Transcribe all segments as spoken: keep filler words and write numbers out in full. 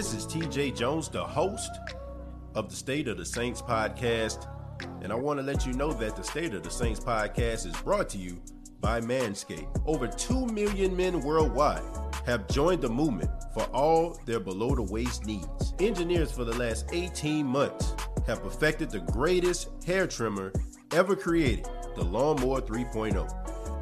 This is T J Jones, the host of the State of the Saints podcast, and I want to let you know that the State of the Saints podcast is brought to you by Manscaped. Over two million men worldwide have joined the movement for all their below-the-waist needs. Engineers for the last eighteen months have perfected the greatest hair trimmer ever created, the Lawnmower three point oh.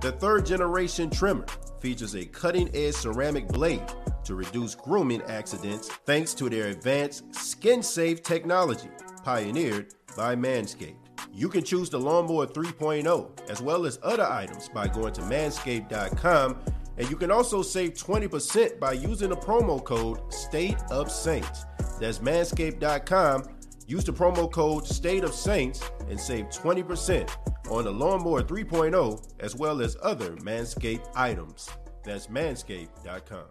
The third-generation trimmer features a cutting-edge ceramic blade to reduce grooming accidents thanks to their advanced skin-safe technology pioneered by Manscaped. You can choose the Lawnmower three point oh as well as other items by going to manscaped dot com, and you can also save twenty percent by using the promo code STATEOFSAINTS. That's manscaped dot com. Use the promo code STATEOFSAINTS and save twenty percent on the Lawnmower three point oh as well as other Manscaped items. That's manscaped dot com.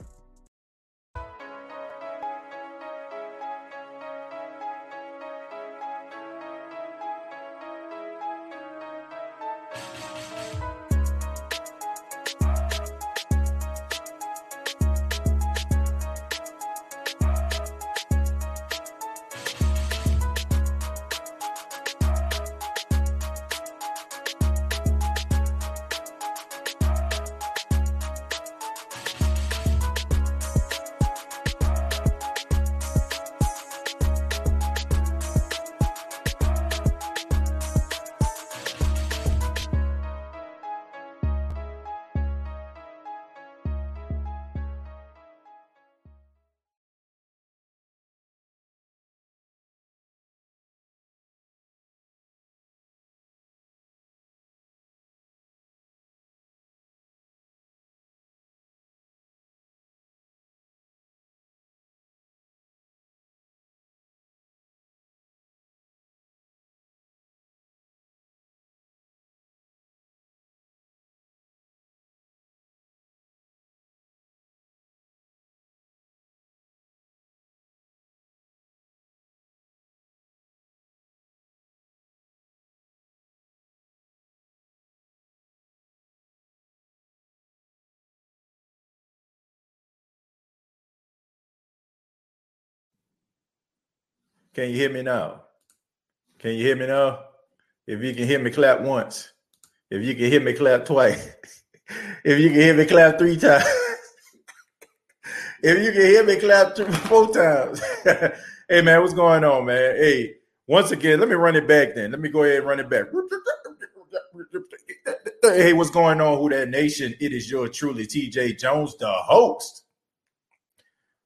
Can you hear me now? Can you hear me now? If you can hear me, clap once. If you can hear me, clap twice. If you can hear me, clap three times. If you can hear me, clap two, four times. Hey, man, what's going on, man? Hey, once again, let me run it back then. Let me go ahead and run it back. Hey, what's going on, Who That Nation? It is your truly T J Jones, the host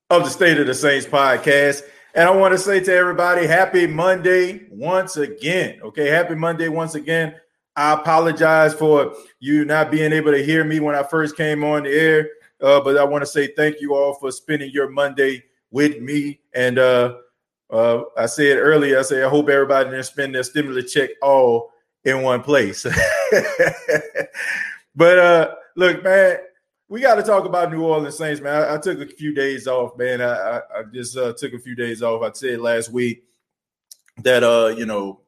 of the State of the Saints podcast. And I want to say to everybody, happy Monday once again. Okay, happy Monday once again. I apologize for you not being able to hear me when I first came on the air, uh, but I want to say thank you all for spending your Monday with me. And uh, uh, I said earlier, I said I hope everybody didn't spend their stimulus check all in one place. But uh, look, man. We got to talk about New Orleans Saints, man. I, I took a few days off, man. I, I, I just uh, took a few days off. I said last week that, uh, you know,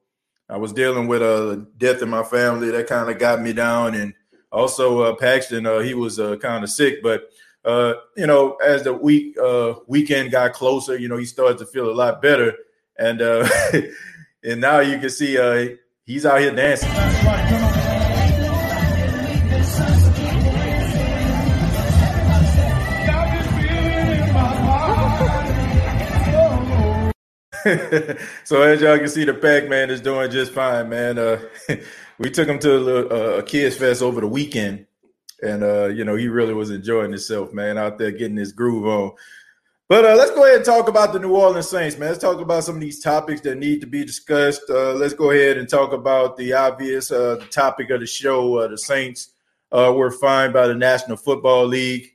I was dealing with a uh, death in my family. That kind of got me down. And also uh, Paxton, uh, he was uh, kind of sick. But, uh, you know, as the week uh, weekend got closer, you know, he started to feel a lot better. And uh, and now you can see uh, he's out here dancing. So as y'all can see, the Pac-Man is doing just fine, man. Uh, we took him to a, little, uh, a kids fest over the weekend, and uh, you know he really was enjoying himself, man, out there getting his groove on. But uh, let's go ahead and talk about the New Orleans Saints, man. Let's talk about some of these topics that need to be discussed. Uh, let's go ahead and talk about the obvious uh, the topic of the show. Uh, the Saints uh, were fined by the National Football League.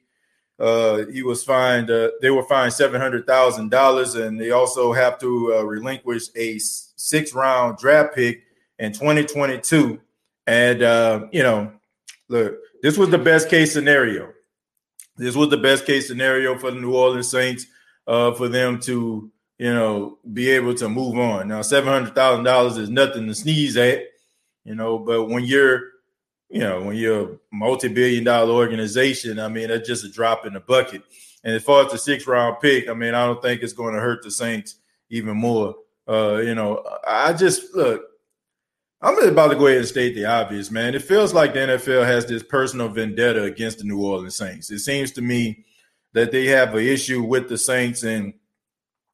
Uh, he was fined. Uh, they were fined seven hundred thousand dollars, and they also have to uh, relinquish a six-round draft pick in twenty twenty-two. And uh, you know, look, this was the best case scenario. This was the best case scenario for the New Orleans Saints, uh, for them to, you know, be able to move on. Now, seven hundred thousand dollars is nothing to sneeze at, you know. But when you're You know, when you're a multi-billion dollar organization, I mean, that's just a drop in the bucket. And as far as the sixth round pick, I mean, I don't think it's going to hurt the Saints even more. Uh, you know, I just look, I'm about to go ahead and state the obvious, man. It feels like the N F L has this personal vendetta against the New Orleans Saints. It seems to me that they have an issue with the Saints, and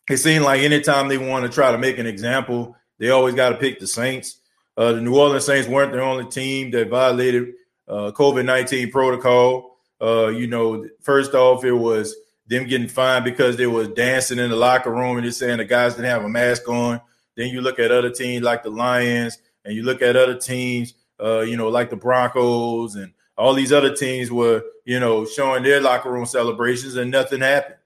it seems like anytime they want to try to make an example, they always got to pick the Saints. Uh, the New Orleans Saints weren't the only team that violated uh, covid nineteen protocol. Uh, you know, first off, it was them getting fined because they were dancing in the locker room and they're saying the guys didn't have a mask on. Then you look at other teams like the Lions, and you look at other teams, uh, you know, like the Broncos and all these other teams were, you know, showing their locker room celebrations and nothing happened.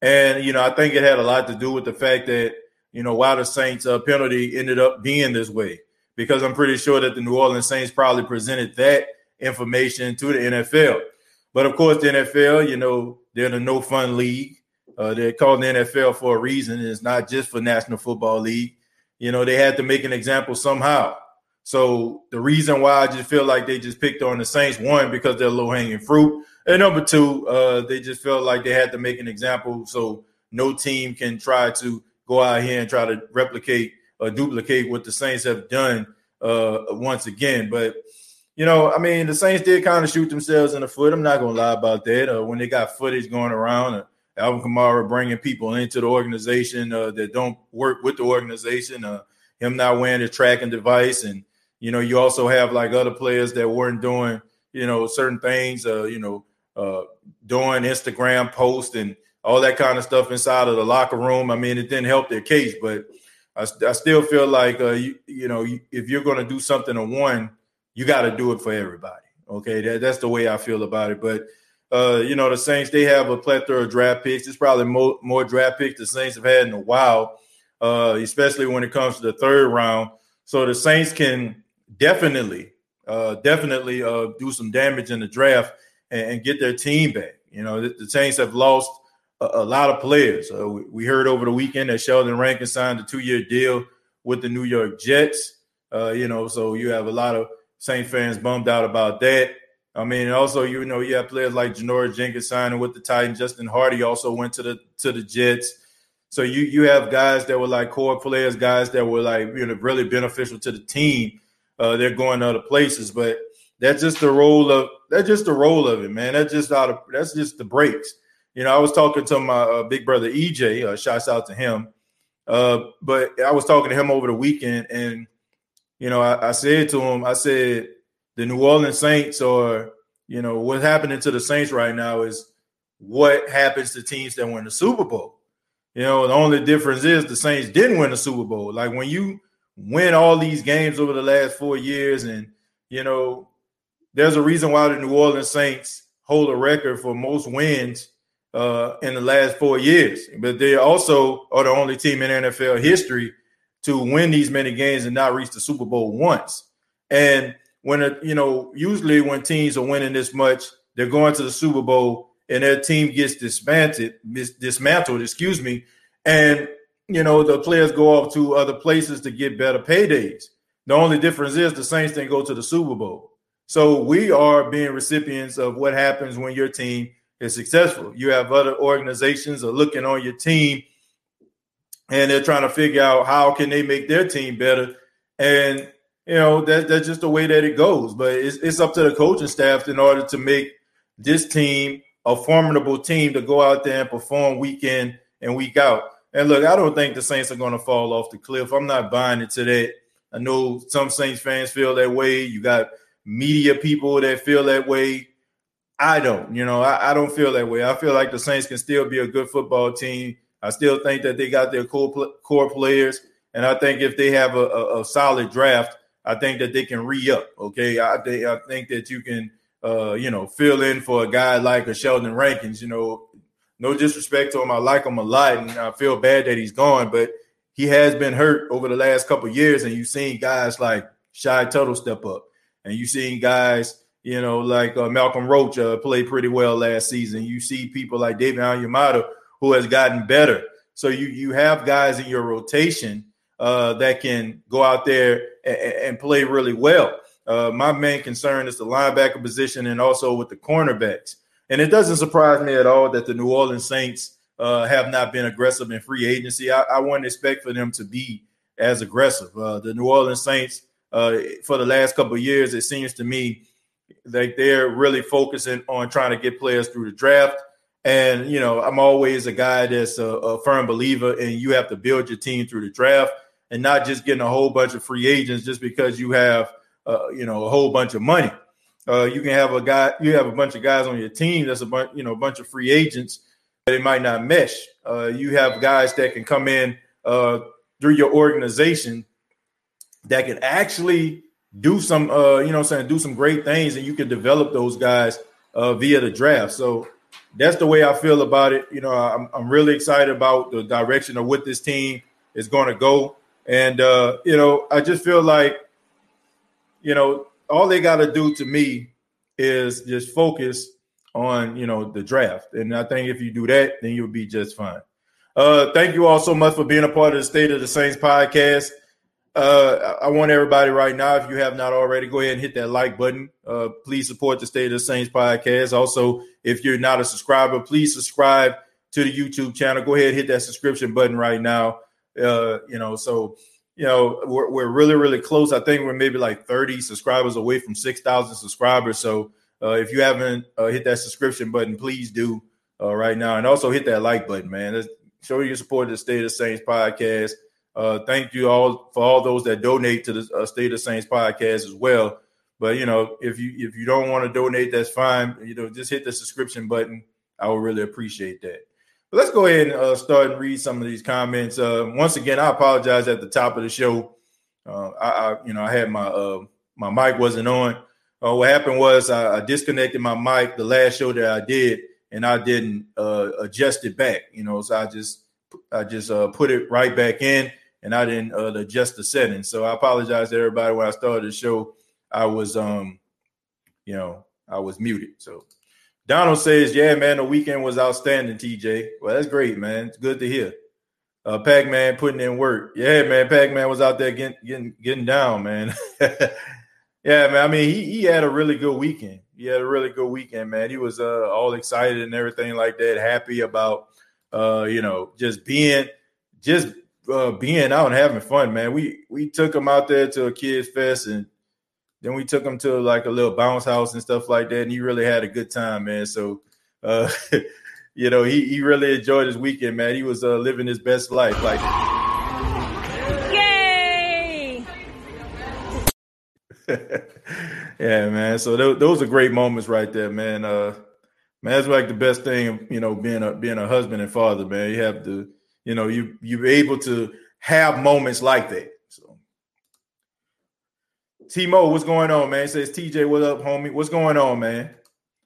And, you know, I think it had a lot to do with the fact that, you know, why the Saints uh, penalty ended up being this way, because I'm pretty sure that the New Orleans Saints probably presented that information to the N F L. But, of course, the N F L, you know, they're the no-fun league. Uh, they're called the N F L for a reason. It's not just for National Football League. You know, they had to make an example somehow. So the reason why I just feel like they just picked on the Saints, one, because they're low-hanging fruit, and number two, uh, they just felt like they had to make an example so no team can try to go out here and try to replicate or duplicate what the Saints have done uh, once again. But, you know, I mean, the Saints did kind of shoot themselves in the foot. I'm not going to lie about that. Uh, when they got footage going around, uh, Alvin Kamara bringing people into the organization uh, that don't work with the organization, uh, him not wearing a tracking device. And, you know, you also have like other players that weren't doing, you know, certain things, uh, you know, uh, doing Instagram posts and all that kind of stuff inside of the locker room. I mean, it didn't help their case, but I, I still feel like, uh, you, you know, if you're going to do something to one, you got to do it for everybody. Okay, that, that's the way I feel about it. But, uh, you know, the Saints, they have a plethora of draft picks. It's probably more, more draft picks the Saints have had in a while, uh, especially when it comes to the third round. So the Saints can definitely, uh, definitely uh, do some damage in the draft and, and get their team back. You know, the, the Saints have lost a, a lot of players. Uh, we, we heard over the weekend that Sheldon Rankins signed a two-year deal with the New York Jets. Uh, you know, so you have a lot of Saint fans bummed out about that. I mean, also, you know, you have players like Janoris Jenkins signing with the Titans. Justin Hardy also went to the to the Jets. So you you have guys that were like core players, guys that were like, you know, really beneficial to the team. Uh, they're going to other places, but that's just the role of that's just the role of it, man. That's just out of that's just the breaks. You know, I was talking to my uh, big brother E J. Uh, shouts out to him. Uh, but I was talking to him over the weekend, and you know, I, I said to him, I said, the New Orleans Saints or, you know, what's happening to the Saints right now is what happens to teams that win the Super Bowl. You know, the only difference is the Saints didn't win the Super Bowl. Like when you win all these games over the last four years and, you know, there's a reason why the New Orleans Saints hold a record for most wins uh, in the last four years. But they also are the only team in N F L history to win these many games and not reach the Super Bowl once. And when, a, you know, usually when teams are winning this much, they're going to the Super Bowl and their team gets dismantled, mis- dismantled, excuse me. And, you know, the players go off to other places to get better paydays. The only difference is the Saints didn't go to the Super Bowl. So we are being recipients of what happens when your team is successful. You have other organizations are looking on your team and they're trying to figure out how can they make their team better. And, you know, that, that's just the way that it goes. But it's, it's up to the coaching staff in order to make this team a formidable team to go out there and perform week in and week out. And, look, I don't think the Saints are going to fall off the cliff. I'm not buying into that. I know some Saints fans feel that way. You got media people that feel that way. I don't. You know, I, I don't feel that way. I feel like the Saints can still be a good football team. I still think that they got their core, core players, and I think if they have a, a, a solid draft, I think that they can re-up, okay? I, they, I think that you can, uh, you know, fill in for a guy like a Sheldon Rankins. You know, no disrespect to him. I like him a lot, and I feel bad that he's gone, but he has been hurt over the last couple of years, and you've seen guys like Shai Tuttle step up, and you've seen guys, you know, like uh, Malcolm Roach uh, play pretty well last season. You see people like David Onyemata, who has gotten better. So you you have guys in your rotation uh, that can go out there and, and play really well. Uh, my main concern is the linebacker position and also with the cornerbacks. And it doesn't surprise me at all that the New Orleans Saints uh, have not been aggressive in free agency. I, I wouldn't expect for them to be as aggressive. Uh, the New Orleans Saints, uh, for the last couple of years, it seems to me that they're really focusing on trying to get players through the draft. And, you know, I'm always a guy that's a, a firm believer in you have to build your team through the draft and not just getting a whole bunch of free agents just because you have, uh, you know, a whole bunch of money. Uh, you can have a guy, you have a bunch of guys on your team that's a bunch, you know, a bunch of free agents, but it might not mesh. Uh, you have guys that can come in uh, through your organization that can actually do some, uh, you know, what I'm saying, do some great things, and you can develop those guys uh, via the draft. So that's the way I feel about it. You know, I'm, I'm really excited about the direction of what this team is going to go, and uh, you know, I just feel like, you know. All they got to do to me is just focus on, you know, the draft. And I think if you do that, then you'll be just fine. Uh, thank you all so much for being a part of the State of the Saints podcast. Uh, I want everybody right now, if you have not already, go ahead and hit that like button. Uh, please support the State of the Saints podcast. Also, if you're not a subscriber, please subscribe to the YouTube channel. Go ahead and hit that subscription button right now. Uh, you know, so You know, we're, we're really, really close. I think we're maybe like thirty subscribers away from six thousand subscribers. So uh, if you haven't uh, hit that subscription button, please do uh, right now. And also hit that like button, man. Let's show your support to the State of the Saints podcast. Uh, thank you all for all those that donate to the uh, State of the Saints podcast as well. But, you know, if you if you don't want to donate, that's fine. You know, just hit the subscription button. I would really appreciate that. Let's go ahead and uh, start and read some of these comments. Uh, once again, I apologize at the top of the show. Uh, I, I, you know, I had my uh, my mic wasn't on. Uh, what happened was I, I disconnected my mic the last show that I did, and I didn't uh, adjust it back. You know, so I just I just uh, put it right back in, and I didn't uh, adjust the settings. So I apologize to everybody. When I started the show, I was um, you know, I was muted. So. Donald says, yeah, man, the weekend was outstanding, T J. Well, that's great, man. It's good to hear. Uh, Pac-Man putting in work. Yeah, man, Pac-Man was out there getting getting, getting down, man. yeah, man, I mean, he, he had a really good weekend. He had a really good weekend, man. He was uh, all excited and everything like that, happy about, uh, you know, just being just uh, being out and having fun, man. We, we took him out there to a kids' fest and then we took him to like a little bounce house and stuff like that, and he really had a good time, man. So, uh, you know, he, he really enjoyed his weekend, man. He was uh, living his best life. Like, yay! Yeah, man. So th- those are great moments right there, man. Uh, man, that's like the best thing, you know, being a being a husband and father, man. You have to, you know, you you're able to have moments like that. T-Mo, what's going on, man? It says, T J, what up, homie? What's going on, man?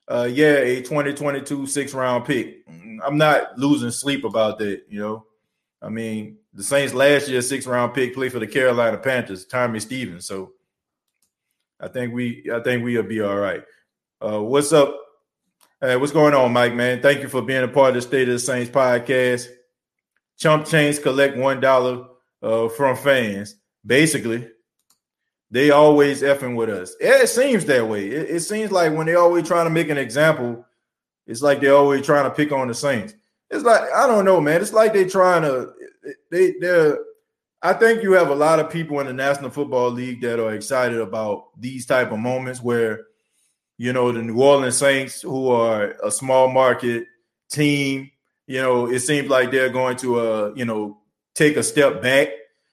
Uh, yeah, a twenty twenty-two six-round pick. I'm not losing sleep about that, you know. I mean, the Saints last year six-round pick played for the Carolina Panthers, Tommy Stevens. So I think we, I think we'll be all right. Uh, what's up? Hey, what's going on, Mike? Man, thank you for being a part of the State of the Saints podcast. Chump chains collect one dollar uh, from fans, basically. They always effing with us. Yeah, it seems that way. It, it seems like when they're always trying to make an example, it's like they're always trying to pick on the Saints. It's like, I don't know, man. It's like they're trying to they, – they're. I think you have a lot of people in the National Football League that are excited about these type of moments where, you know, the New Orleans Saints, who are a small market team, you know, it seems like they're going to, uh, you know, take a step back.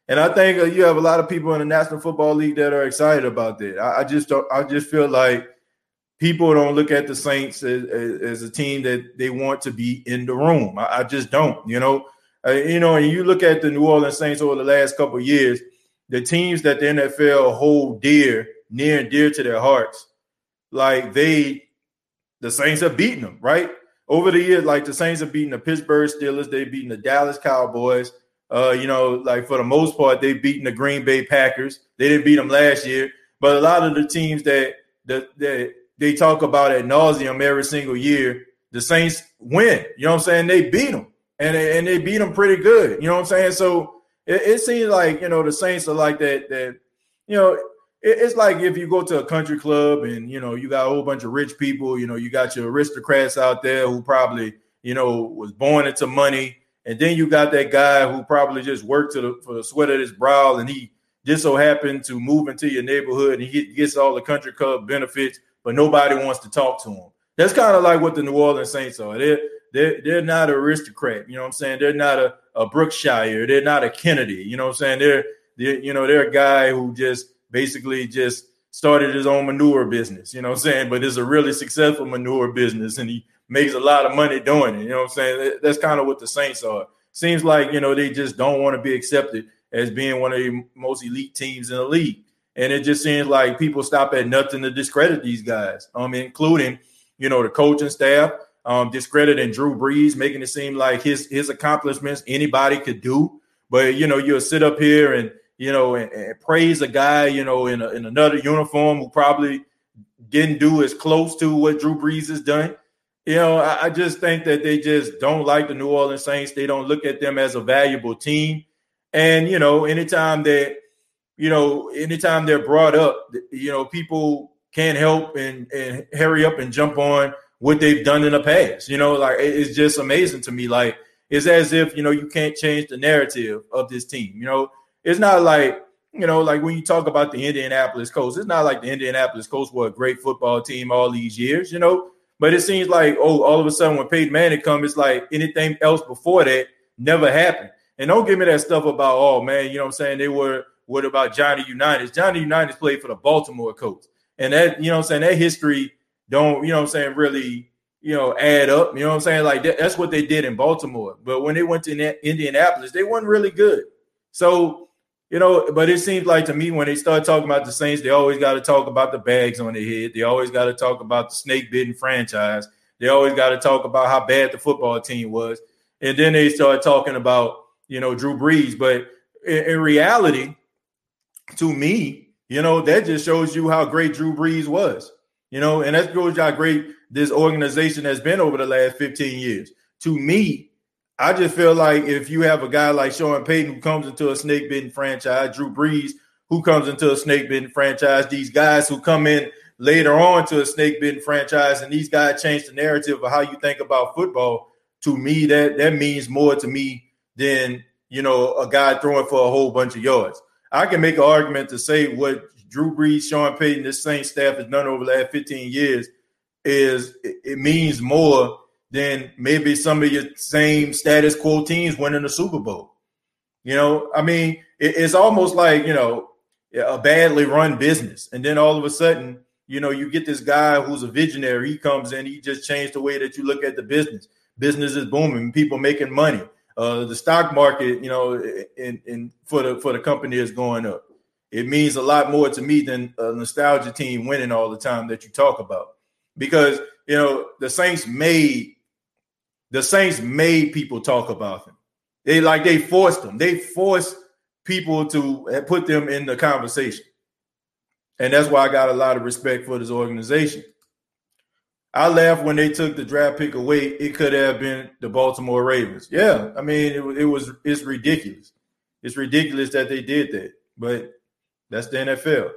And I think uh, you have a lot of people in the National Football League that are excited about that. I, I just don't, I just feel like people don't look at the Saints as, as, as a team that they want to be in the room. I, I just don't, you know. Uh, you know, and you look at the New Orleans Saints over the last couple of years, the teams that the N F L hold dear, near and dear to their hearts, like they, the Saints have beaten them, right? Over the years, like the Saints have beaten the Pittsburgh Steelers, they've beaten the Dallas Cowboys. Uh, you know, like for the most part, they've beaten the Green Bay Packers. They didn't beat them last year. But a lot of the teams that, that, that they talk about ad nauseum every single year, the Saints win. You know what I'm saying? They beat them. And, and they beat them pretty good. You know what I'm saying? So it, it seems like, you know, the Saints are like that. That, you know, it's like if you go to a country club and, you know, you got a whole bunch of rich people, you know, you got your aristocrats out there who probably, you know, was born into money. And then you got that guy who probably just worked to the, for the sweat of his brow, and he just so happened to move into your neighborhood and he gets all the country club benefits, but nobody wants to talk to him. That's kind of like what the New Orleans Saints are. They're, they're, they're not an aristocrat. You know what I'm saying? They're not a, a Brookshire. They're not a Kennedy. You know what I'm saying? They're, they're, you know, they're a guy who just basically just started his own manure business. You know what I'm saying? But it's a really successful manure business, and he makes a lot of money doing it. You know what I'm saying? That's kind of what the Saints are. Seems like, you know, they just don't want to be accepted as being one of the most elite teams in the league. And it just seems like people stop at nothing to discredit these guys, um, including, you know, the coaching staff, um, discrediting Drew Brees, making it seem like his his accomplishments anybody could do. But, you know, you'll sit up here and, you know, and, and praise a guy, you know, in, a, in another uniform who probably didn't do as close to what Drew Brees has done. You know, I, I just think that they just don't like the New Orleans Saints. They don't look at them as a valuable team. And, you know, anytime that, you know, anytime they're brought up, you know, people can't help and, and hurry up and jump on what they've done in the past. You know, like, it's just amazing to me. Like, it's as if, you know, you can't change the narrative of this team. You know, it's not like, you know, like when you talk about the Indianapolis Colts, it's not like the Indianapolis Colts were a great football team all these years, you know, but it seems like, oh, all of a sudden when Peyton Manning comes, it's like anything else before that never happened. And don't give me that stuff about, oh, man, you know what I'm saying? They were, what about Johnny Unitas? Johnny Unitas played for the Baltimore Colts. And that, you know what I'm saying, that history don't, you know what I'm saying, really, you know, add up. You know what I'm saying? Like, that, that's what they did in Baltimore. But when they went to Indianapolis, they weren't really good. So, you know, but it seems like to me when they start talking about the Saints, they always got to talk about the bags on their head. They always got to talk about the snake-bitten franchise. They always got to talk about how bad the football team was. And then they start talking about, you know, Drew Brees. But in, in reality, to me, you know, that just shows you how great Drew Brees was, you know, and that shows you how great this organization has been over the last fifteen years. To me, I just feel like if you have a guy like Sean Payton who comes into a snake-bitten franchise, Drew Brees who comes into a snake-bitten franchise, these guys who come in later on to a snake-bitten franchise, and these guys change the narrative of how you think about football, to me, that, that means more to me than, you know, a guy throwing for a whole bunch of yards. I can make an argument to say what Drew Brees, Sean Payton, this Saints staff has done over the last fifteen years is it means more than maybe some of your same status quo teams winning the Super Bowl. You know, I mean, it's almost like, you know, a badly run business. And then all of a sudden, you know, you get this guy who's a visionary. He comes in, he just changed the way that you look at the business. Business is booming, people making money. Uh, the stock market, you know, in, in for the for the company is going up. It means a lot more to me than a nostalgia team winning all the time that you talk about, because, you know, the Saints made the Saints made people talk about them. They like they forced them. They forced people to put them in the conversation, and that's why I got a lot of respect for this organization. I laughed when they took the draft pick away. It could have been the Baltimore Ravens. Yeah, I mean, it, it was it's ridiculous. It's ridiculous that they did that, but that's the N F L.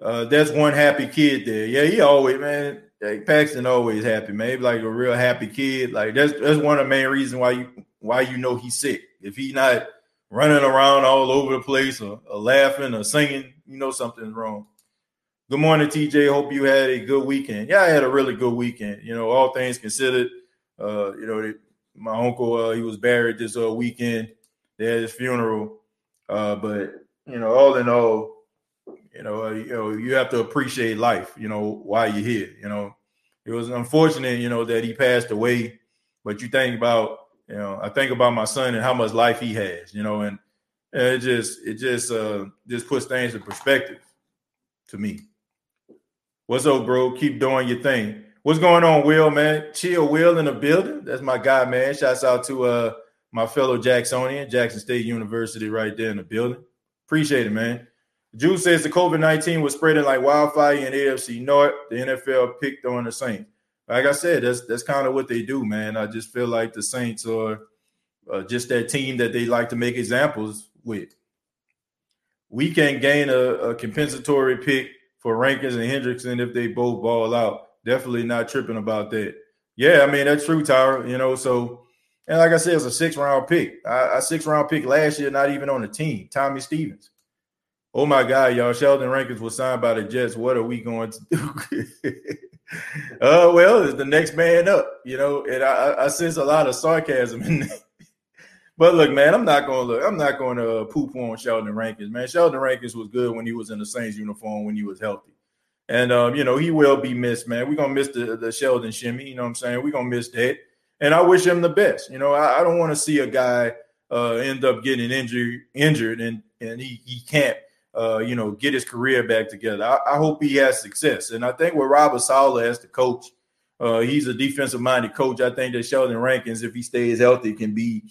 Uh, that's one happy kid there. Yeah, he always, man, like Paxton always happy, man. He like a real happy kid. Like, that's that's one of the main reasons why you why you know he's sick. If he's not running around all over the place or, or laughing or singing, you know something's wrong. Good morning, T J. Hope you had a good weekend. Yeah, I had a really good weekend. You know, all things considered, uh, you know, they, my uncle, uh, he was buried this uh, weekend. They had his funeral. Uh, but, you know, all in all, you know, uh, you know, you have to appreciate life, you know, while you're here. You know, it was unfortunate, you know, that he passed away. But you think about, you know, I think about my son and how much life he has, you know, and, and it just it just uh, just puts things in perspective to me. What's up, bro? Keep doing your thing. What's going on, Will, man? Chill Will in the building. That's my guy, man. Shouts out to uh, my fellow Jacksonian, Jackson State University right there in the building. Appreciate it, man. Drew says the COVID nineteen was spreading like wildfire in A F C North. The N F L picked on the Saints. Like I said, that's that's kind of what they do, man. I just feel like the Saints are uh, just that team that they like to make examples with. we can gain a, a compensatory pick for Rankins and Hendrickson if they both ball out. Definitely not tripping about that. Yeah, I mean, that's true, Tyra, you know, so – and like I said, it's a six-round pick. A six-round pick last year, not even on the team, Tommy Stevens. Oh, my God, y'all. Sheldon Rankins was signed by the Jets. What are we going to do? uh, well, it's the next man up, you know, and I, I sense a lot of sarcasm in that. But look, man, I'm not going to look. I'm not going to uh, poop on Sheldon Rankins, man. Sheldon Rankins was good when he was in the Saints uniform, when he was healthy. And, um, you know, he will be missed, man. We're going to miss the, the Sheldon shimmy. You know what I'm saying? We're going to miss that. And I wish him the best. You know, I, I don't want to see a guy uh, end up getting injured, injured and, and he, he can't, uh, you know, get his career back together. I, I hope he has success. And I think with Robert Saleh as the coach, uh, he's a defensive-minded coach. I think that Sheldon Rankins, if he stays healthy, can be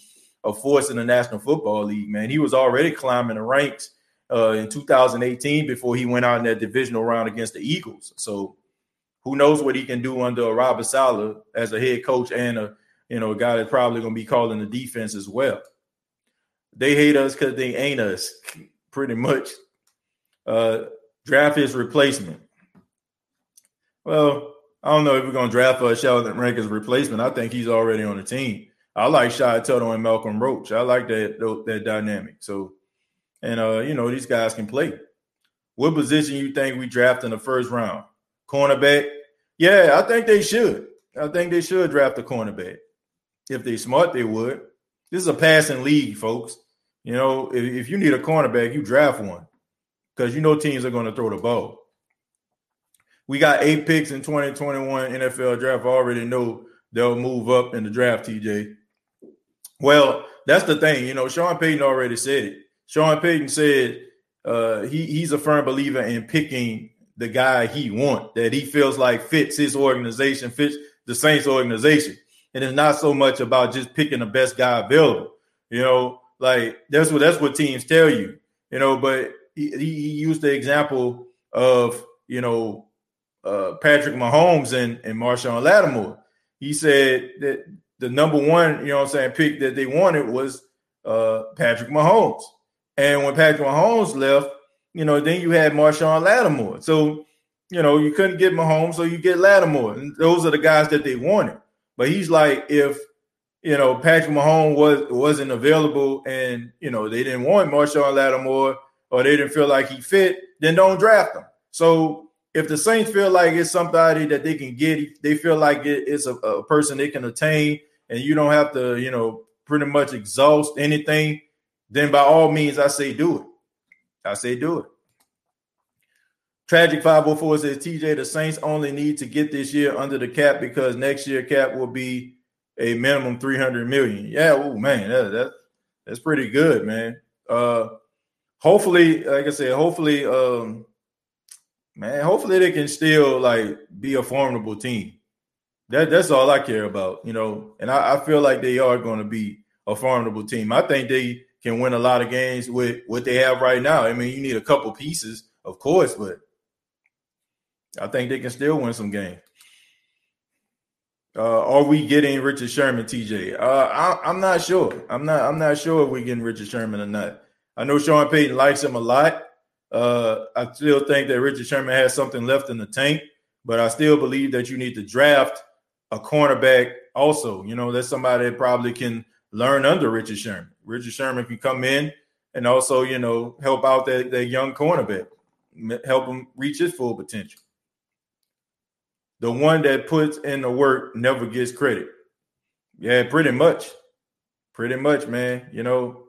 a force in the National Football League, man. He was already climbing the ranks uh, in two thousand eighteen before he went out in that divisional round against the Eagles. So who knows what he can do under Robert Saleh as a head coach and a, you know, a guy that's probably going to be calling the defense as well. They hate us because they ain't us, pretty much. Uh, draft his replacement. Well, I don't know if we're going to draft a Sheldon Rankins replacement. I think he's already on the team. I like Shai Tuttle and Malcolm Roach. I like that that dynamic. So, and, uh, you know, these guys can play. What position you think we draft in the first round? Cornerback? Yeah, I think they should. I think they should draft a cornerback. If they're smart, they would. This is a passing league, folks. You know, if, if you need a cornerback, you draft one because you know teams are going to throw the ball. We got eight picks in twenty twenty-one N F L draft. I already know they'll move up in the draft, T J. Well, that's the thing. You know, Sean Payton already said it. Sean Payton said uh, he, he's a firm believer in picking the guy he wants, that he feels like fits his organization, fits the Saints organization. And it's not so much about just picking the best guy available. You know, like that's what that's what teams tell you, you know, but he, he used the example of, you know, uh, Patrick Mahomes and, and Marshon Lattimore. He said that the number one, you know what I'm saying, pick that they wanted was uh, Patrick Mahomes. And when Patrick Mahomes left, you know, then you had Marshon Lattimore. So, you know, you couldn't get Mahomes, so you get Lattimore. And those are the guys that they wanted. But he's like, if, you know, Patrick Mahomes was, wasn't available and, you know, they didn't want Marshon Lattimore or they didn't feel like he fit, then don't draft him. So if the Saints feel like it's somebody that they can get, they feel like it, it's a, a person they can attain and you don't have to, you know, pretty much exhaust anything, then by all means, I say do it. I say do it. Tragic five oh four says, T J, the Saints only need to get this year under the cap because next year cap will be a minimum three hundred million dollars. Yeah, oh, man, that, that, that's pretty good, man. Uh, hopefully, like I said, hopefully um, – man, hopefully they can still, like, be a formidable team. That That's all I care about, you know. And I, I feel like they are going to be a formidable team. I think they can win a lot of games with what they have right now. I mean, you need a couple pieces, of course, but I think they can still win some games. Uh, are we getting Richard Sherman, T J? Uh, I, I'm not sure. I'm not I'm not sure if we're getting Richard Sherman or not. I know Sean Payton likes him a lot. Uh, I still think that Richard Sherman has something left in the tank, but I still believe that you need to draft a cornerback also. You know, that's somebody that probably can learn under Richard Sherman. Richard Sherman can come in and also, you know, help out that, that young cornerback, help him reach his full potential. The one that puts in the work never gets credit. Yeah, pretty much. Pretty much, man. You know,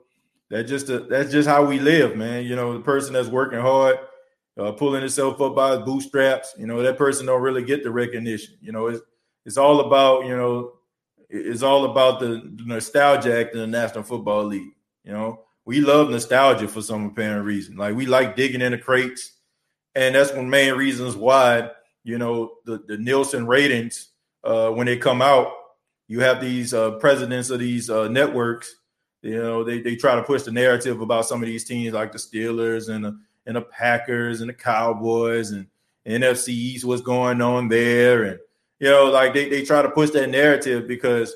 That's just a, that's just how we live, man. You know, the person that's working hard, uh, pulling himself up by his bootstraps, you know, that person don't really get the recognition. You know, it's it's all about, you know, it's all about the nostalgia act in the National Football League. You know, we love nostalgia for some apparent reason. Like, we like digging in the crates, and that's one of the main reasons why, you know, the, the Nielsen ratings, uh, when they come out, you have these uh, presidents of these uh, networks. You know, they, they try to push the narrative about some of these teams like the Steelers and the, and the Packers and the Cowboys and N F C East, what's going on there. And, you know, like they, they try to push that narrative because,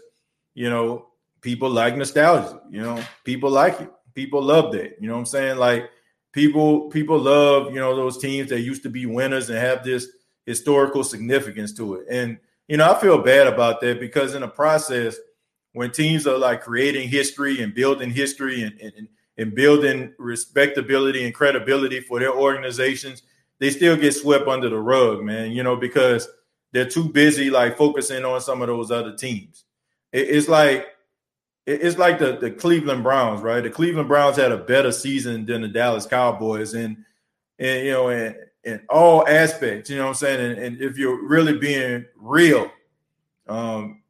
you know, people like nostalgia. You know, people like it. People love that. You know what I'm saying? Like, people people love, you know, those teams that used to be winners and have this historical significance to it. And, you know, I feel bad about that, because in the process, when teams are like creating history and building history and, and, and building respectability and credibility for their organizations, they still get swept under the rug, man, you know, because they're too busy like focusing on some of those other teams. It, it's like it's like the, the Cleveland Browns, right? The Cleveland Browns had a better season than the Dallas Cowboys and, and you know, in, in all aspects, you know what I'm saying? And, and if you're really being real, um,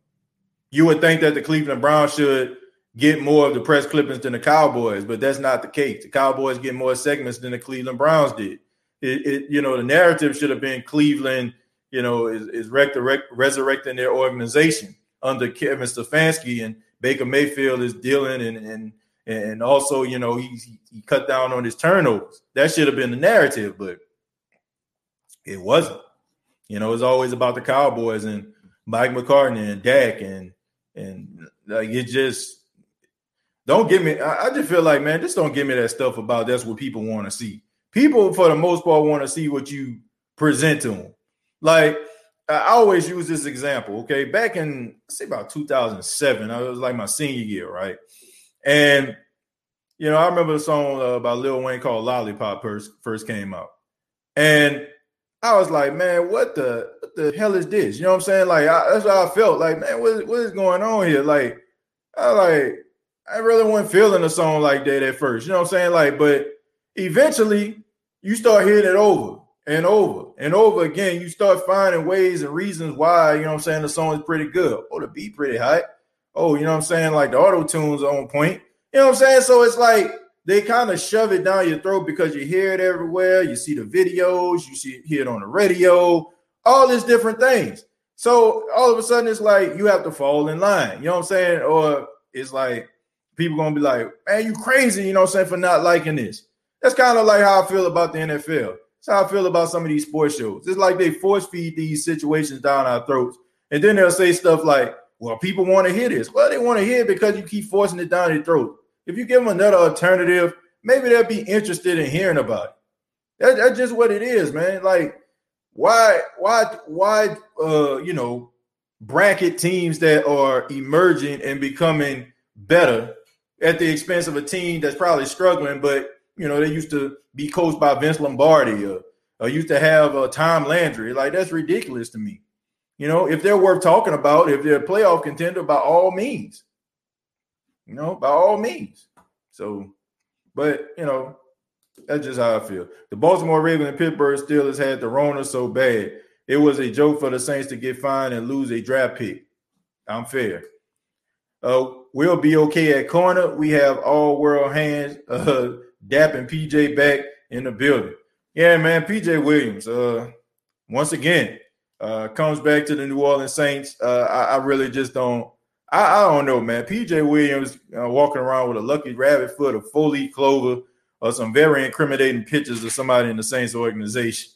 you would think that the Cleveland Browns should get more of the press clippings than the Cowboys, but that's not the case. The Cowboys get more segments than the Cleveland Browns did. It, it you know, the narrative should have been Cleveland, you know, is, is rec- rec- resurrecting their organization under Kevin Stefanski, and Baker Mayfield is dealing and and and also, you know, he, he cut down on his turnovers. That should have been the narrative, but it wasn't. You know, it's always about the Cowboys and Mike McCartney and Dak and and like it just don't give me. I, I just feel like, man, just don't give me that stuff about that's what people want to see. People, for the most part, want to see what you present to them. Like, I always use this example, okay? Back in, I say about two thousand seven, I was like my senior year, right? And, you know, I remember the song uh, by Lil Wayne called Lollipop first, first came out. And I was like, man, what the what the hell is this? You know what I'm saying? Like, I, that's how I felt. Like, man, what, what is going on here? Like, I like, I really wasn't feeling a song like that at first. You know what I'm saying? Like, but eventually, you start hearing it over and over and over again. You start finding ways and reasons why, you know what I'm saying, the song is pretty good. Oh, the beat pretty hot. Oh, you know what I'm saying, like the auto-tune's on point. You know what I'm saying? So it's like they kind of shove it down your throat because you hear it everywhere. You see the videos. You see hear it on the radio. All these different things. So all of a sudden, it's like you have to fall in line. You know what I'm saying? Or it's like people going to be like, man, you crazy, you know what I'm saying, for not liking this. That's kind of like how I feel about the N F L. That's how I feel about some of these sports shows. It's like they force feed these situations down our throats. And then they'll say stuff like, well, people want to hear this. Well, they want to hear it because you keep forcing it down their throat. If you give them another alternative, maybe they'll be interested in hearing about it. That, that's just what it is, man. Like, why, why, why, uh, you know, bracket teams that are emerging and becoming better at the expense of a team that's probably struggling, but you know, they used to be coached by Vince Lombardi or, or used to have uh, Tom Landry. Like, that's ridiculous to me. You know, if they're worth talking about, if they're a playoff contender, by all means. You know, by all means. So, but, you know, that's just how I feel. The Baltimore Ravens and Pittsburgh Steelers had the Rona so bad. It was a joke for the Saints to get fined and lose a draft pick. I'm fair. Uh, we'll be okay at corner. We have all-world hands. Uh Dap and P J back in the building. Yeah, man, P J. Williams, uh, once again, uh, comes back to the New Orleans Saints. Uh, I, I really just don't I, – I don't know, man. P J. Williams uh, walking around with a lucky rabbit foot, a full-leaf clover, or some very incriminating pictures of somebody in the Saints organization.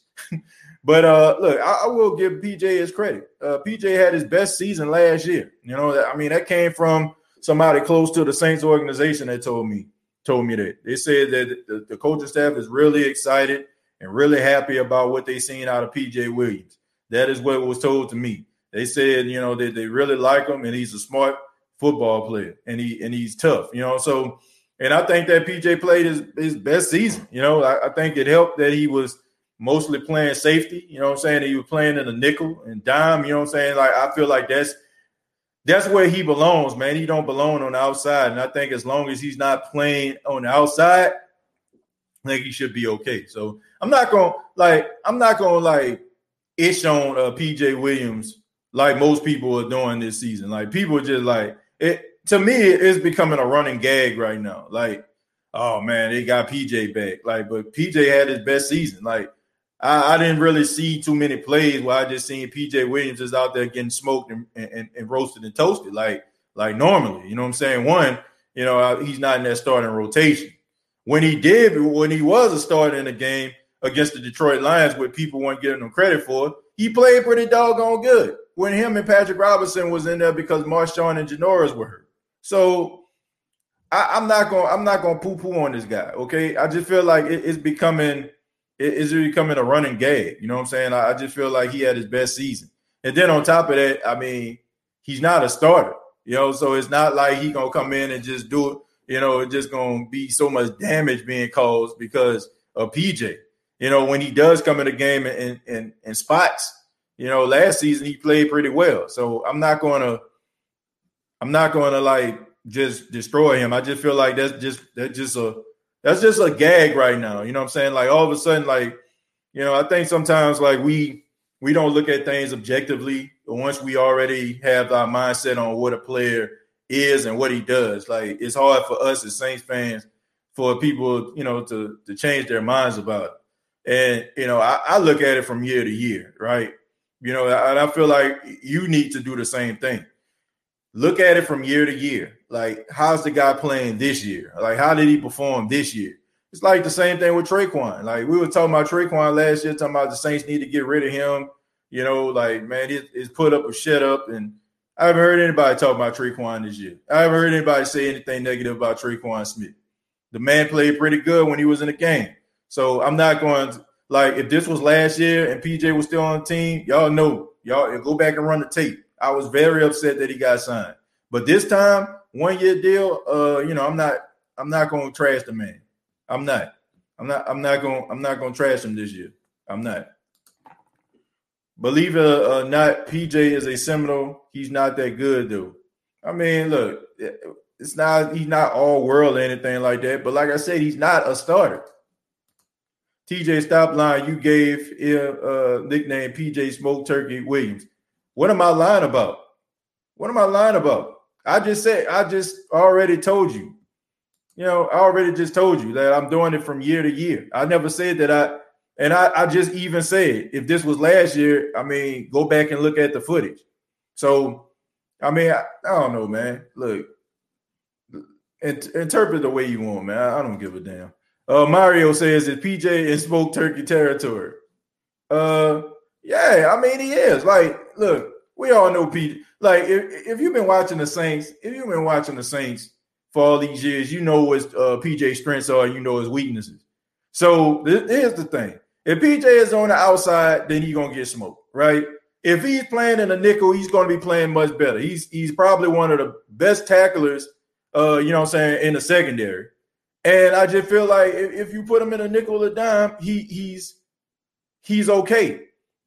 But, uh, look, I, I will give P J his credit. Uh, P J had his best season last year. You know, I mean, that came from somebody close to the Saints organization that told me. told me that. They said that the, the coaching staff is really excited and really happy about what they seen out of P J. Williams. That is what was told to me. They said, you know, that they, they really like him and he's a smart football player and he and he's tough, you know. So, and I think that P J played his, his best season. You know, I, I think it helped that he was mostly playing safety, you know what I'm saying? He was playing in the nickel and dime, you know what I'm saying? Like, I feel like that's That's where he belongs, man. He don't belong on the outside. And I think as long as he's not playing on the outside, I think he should be okay. So I'm not going to, like, I'm not going to, like, ish on uh, P J. Williams like most people are doing this season. Like, people are just, like, it to me, it's becoming a running gag right now. Like, oh, man, they got P J back. Like, but P J had his best season. Like, I didn't really see too many plays where I just seen P J. Williams is out there getting smoked and, and, and roasted and toasted like like normally. You know what I'm saying? One, you know, he's not in that starting rotation. When he did, when he was a starter in the game against the Detroit Lions, where people weren't giving him credit for, he played pretty doggone good when him and Patrick Robinson was in there because Marshawn and Janoris were hurt. So I, I'm not going. I'm not going to poo-poo on this guy. Okay, I just feel like it, it's becoming. It, it's becoming a running gag. You know what I'm saying? I, I just feel like he had his best season, and then on top of that, I mean, he's not a starter. You know, so it's not like he gonna come in and just do it. You know, it's just gonna be so much damage being caused because of P J. You know, when he does come in the game and and and spots. You know, last season he played pretty well, so I'm not gonna, I'm not gonna like just destroy him. I just feel like that's just that's just a that's just a gag right now. You know what I'm saying? Like all of a sudden, like you know, I think sometimes like we we don't look at things objectively. But once we already have our mindset on what a player is and what he does, like it's hard for us as Saints fans for people, you know, to to change their minds about it. And you know, I, I look at it from year to year, right? You know, and I feel like you need to do the same thing. Look at it from year to year. Like, how's the guy playing this year? Like, how did he perform this year? It's like the same thing with Tre'Quan. Like, we were talking about Tre'Quan last year, talking about the Saints need to get rid of him. You know, like, man, it, it's put up or shut up. And I haven't heard anybody talk about Tre'Quan this year. I haven't heard anybody say anything negative about Tre'Quan Smith. The man played pretty good when he was in the game. So I'm not going to. Like, if this was last year and P J was still on the team, y'all know. Y'all go back and run the tape. I was very upset that he got signed. But this time, one-year deal, uh, you know, I'm not I'm not going to trash the man. I'm not. I'm not I'm not going I'm not going to trash him this year. I'm not. Believe it or not, P J is a Seminole. He's not that good, though. I mean, look, it's not he's not all-world or anything like that, but like I said, he's not a starter. T J, stop lying. You gave uh, nickname P J Smoke Turkey Williams. What am I lying about? What am I lying about? I just said, I just already told you. You know, I already just told you that I'm doing it from year to year. I never said that I, and I, I just even said, if this was last year, I mean, go back and look at the footage. So, I mean, I, I don't know, man. Look, int- interpret the way you want, man. I, I don't give a damn. Uh, Mario says that P J is smoked turkey territory. Uh, yeah, I mean he is. Like, look, we all know P J. Like, if, if you've been watching the Saints, if you've been watching the Saints for all these years, you know what uh, P J's strengths are. You know his weaknesses. So th- here's the thing: if P J is on the outside, then he's gonna get smoked, right? If he's playing in a nickel, he's gonna be playing much better. He's he's probably one of the best tacklers. Uh, you know what I'm saying, in the secondary. And I just feel like if you put him in a nickel or dime, he he's he's okay.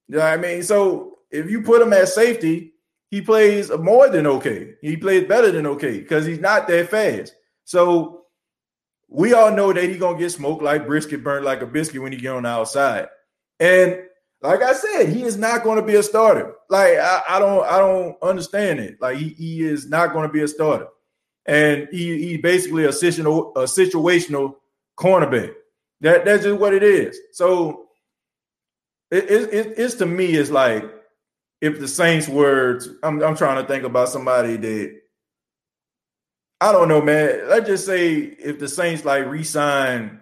You know what I mean? So if you put him at safety, he plays more than okay. He plays better than okay because he's not that fast. So we all know that he's going to get smoked like brisket, burnt like a biscuit when he get on the outside. And like I said, he is not going to be a starter. Like, I, I don't I don't understand it. Like, he, he is not going to be a starter. And he he basically a situational, a situational cornerback. That that's just what it is. So it, it, it it's to me is like if the Saints were to, I'm I'm trying to think about somebody that I don't know, man. Let's just say if the Saints like re-sign.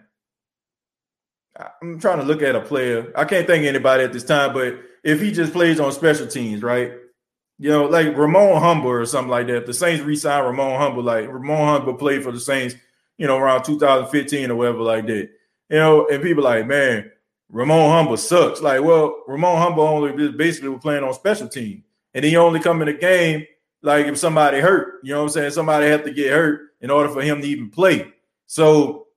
I'm trying to look at a player. I can't think of anybody at this time, but if he just plays on special teams, right? You know, like Ramon Humble or something like that. If the Saints re-signed Ramon Humble, like Ramon Humble played for the Saints, you know, around two thousand fifteen or whatever like that. You know, and people like, man, Ramon Humble sucks. Like, well, Ramon Humble only basically was playing on special teams. And he only come in the game, like, if somebody hurt. You know what I'm saying? Somebody had to get hurt in order for him to even play. So,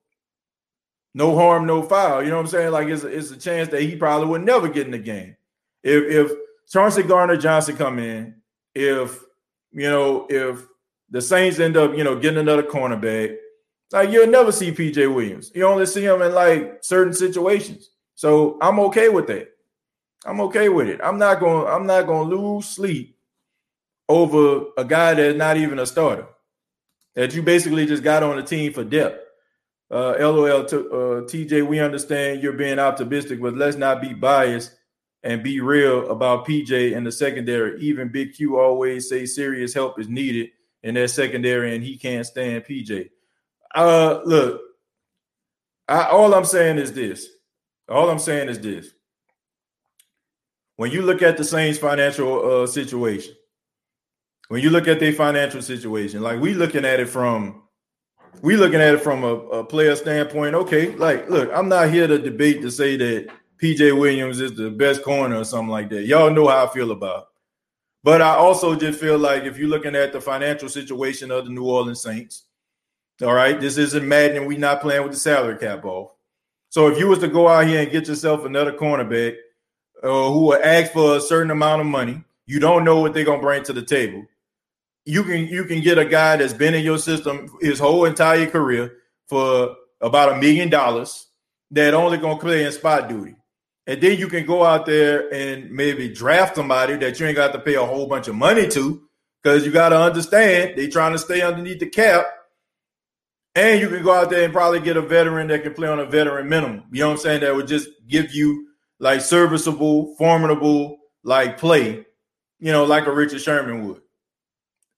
no harm, no foul. You know what I'm saying? Like, it's a, it's a chance that he probably would never get in the game. If, if, Chauncey Gardner-Johnson come in, if, you know, if the Saints end up, you know, getting another cornerback, like you'll never see P J. Williams. You only see him in, like, certain situations. So I'm okay with that. I'm okay with it. I'm not going I'm not going to lose sleep over a guy that's not even a starter, that you basically just got on the team for depth. Uh, LOL, to, uh, T J, we understand you're being optimistic, but let's not be biased and be real about P J in the secondary. Even Big Q always say serious help is needed in that secondary, and he can't stand P J. Uh, look, I, all I'm saying is this. All I'm saying is this. When you look at the Saints' financial uh, situation, when you look at their financial situation, like we looking at it from we looking at it from a, a player standpoint. Okay, like, look, I'm not here to debate to say that P J. Williams is the best corner or something like that. Y'all know how I feel about it. But I also just feel like if you're looking at the financial situation of the New Orleans Saints, all right, this isn't Madden. We're not playing with the salary cap off. So if you was to go out here and get yourself another cornerback uh, who will ask for a certain amount of money, you don't know what they're going to bring to the table. You can you can get a guy that's been in your system his whole entire career for about a million dollars that only going to play in spot duty. And then you can go out there and maybe draft somebody that you ain't got to pay a whole bunch of money to, because you got to understand they trying to stay underneath the cap. And you can go out there and probably get a veteran that can play on a veteran minimum. You know what I'm saying? That would just give you like serviceable, formidable, like play, you know, like a Richard Sherman would.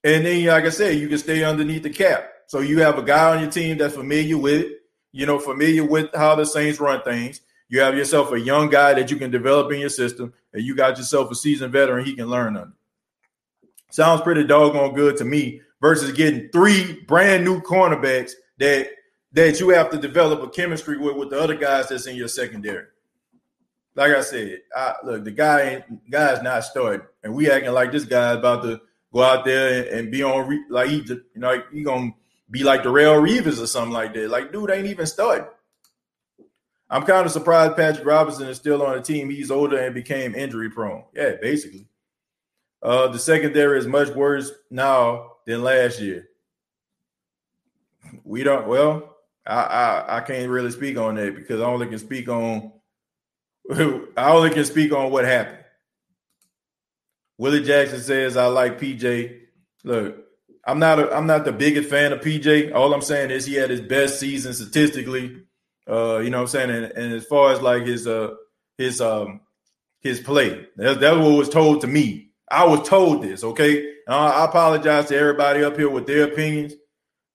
And then, like I said, you can stay underneath the cap. So you have a guy on your team that's familiar with it, you know, familiar with how the Saints run things. You have yourself a young guy that you can develop in your system, and you got yourself a seasoned veteran he can learn under. Sounds pretty doggone good to me versus getting three brand new cornerbacks that that you have to develop a chemistry with with the other guys that's in your secondary. Like I said, I, look, the guy ain't, guy's not starting, and we acting like this guy about to go out there and, and be on re, like he, you know, like he gonna be like Darrelle Reeves or something like that. Like, dude ain't even starting. I'm kind of surprised Patrick Robinson is still on the team. He's older and became injury prone. Yeah, basically. Uh, the secondary is much worse now than last year. We don't, well, I, I I can't really speak on that because I only can speak on I only can speak on what happened. Willie Jackson says, I like P J. Look, I'm not a, I'm not the biggest fan of P J. All I'm saying is he had his best season statistically. Uh, you know what I'm saying? And, and as far as like his uh his um his play, that's that what was told to me. I was told this, okay? And I, I apologize to everybody up here with their opinions.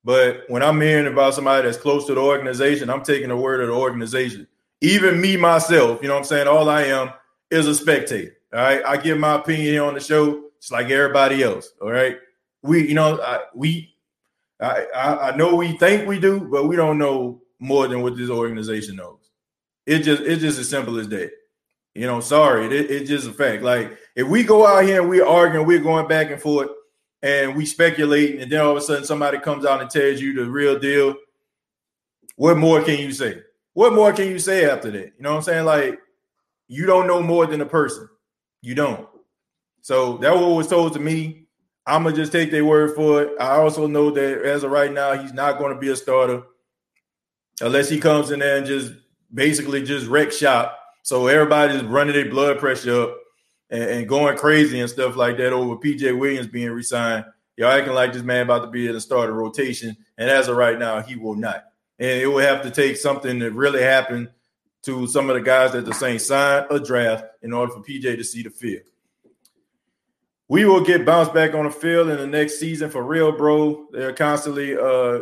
But when I'm hearing about somebody that's close to the organization, I'm taking the word of the organization. Even me, myself, you know what I'm saying? All I am is a spectator, all right? I give my opinion here on the show just like everybody else, all right? We, you know, I, we, I, I, I know we think we do, but we don't know more than what this organization knows. It just, it's just as simple as that. You know, sorry, it, it's just a fact. Like, if we go out here and we're arguing, we're going back and forth, and we speculate, and then all of a sudden somebody comes out and tells you the real deal. What more can you say? What more can you say after that? You know what I'm saying? Like, you don't know more than a person. You don't. So that's what was told to me. I'm going to just take their word for it. I also know that as of right now, he's not going to be a starter unless he comes in there and just basically just wreck shop. So everybody's running their blood pressure up and going crazy and stuff like that over P J. Williams being re-signed. Y'all acting like this man about to be in the starter rotation, and as of right now, he will not. And it would have to take something that really happened to some of the guys that the Saints signed or draft in order for P J to see the field. We will get bounced back on the field in the next season for real, bro. They're constantly uh,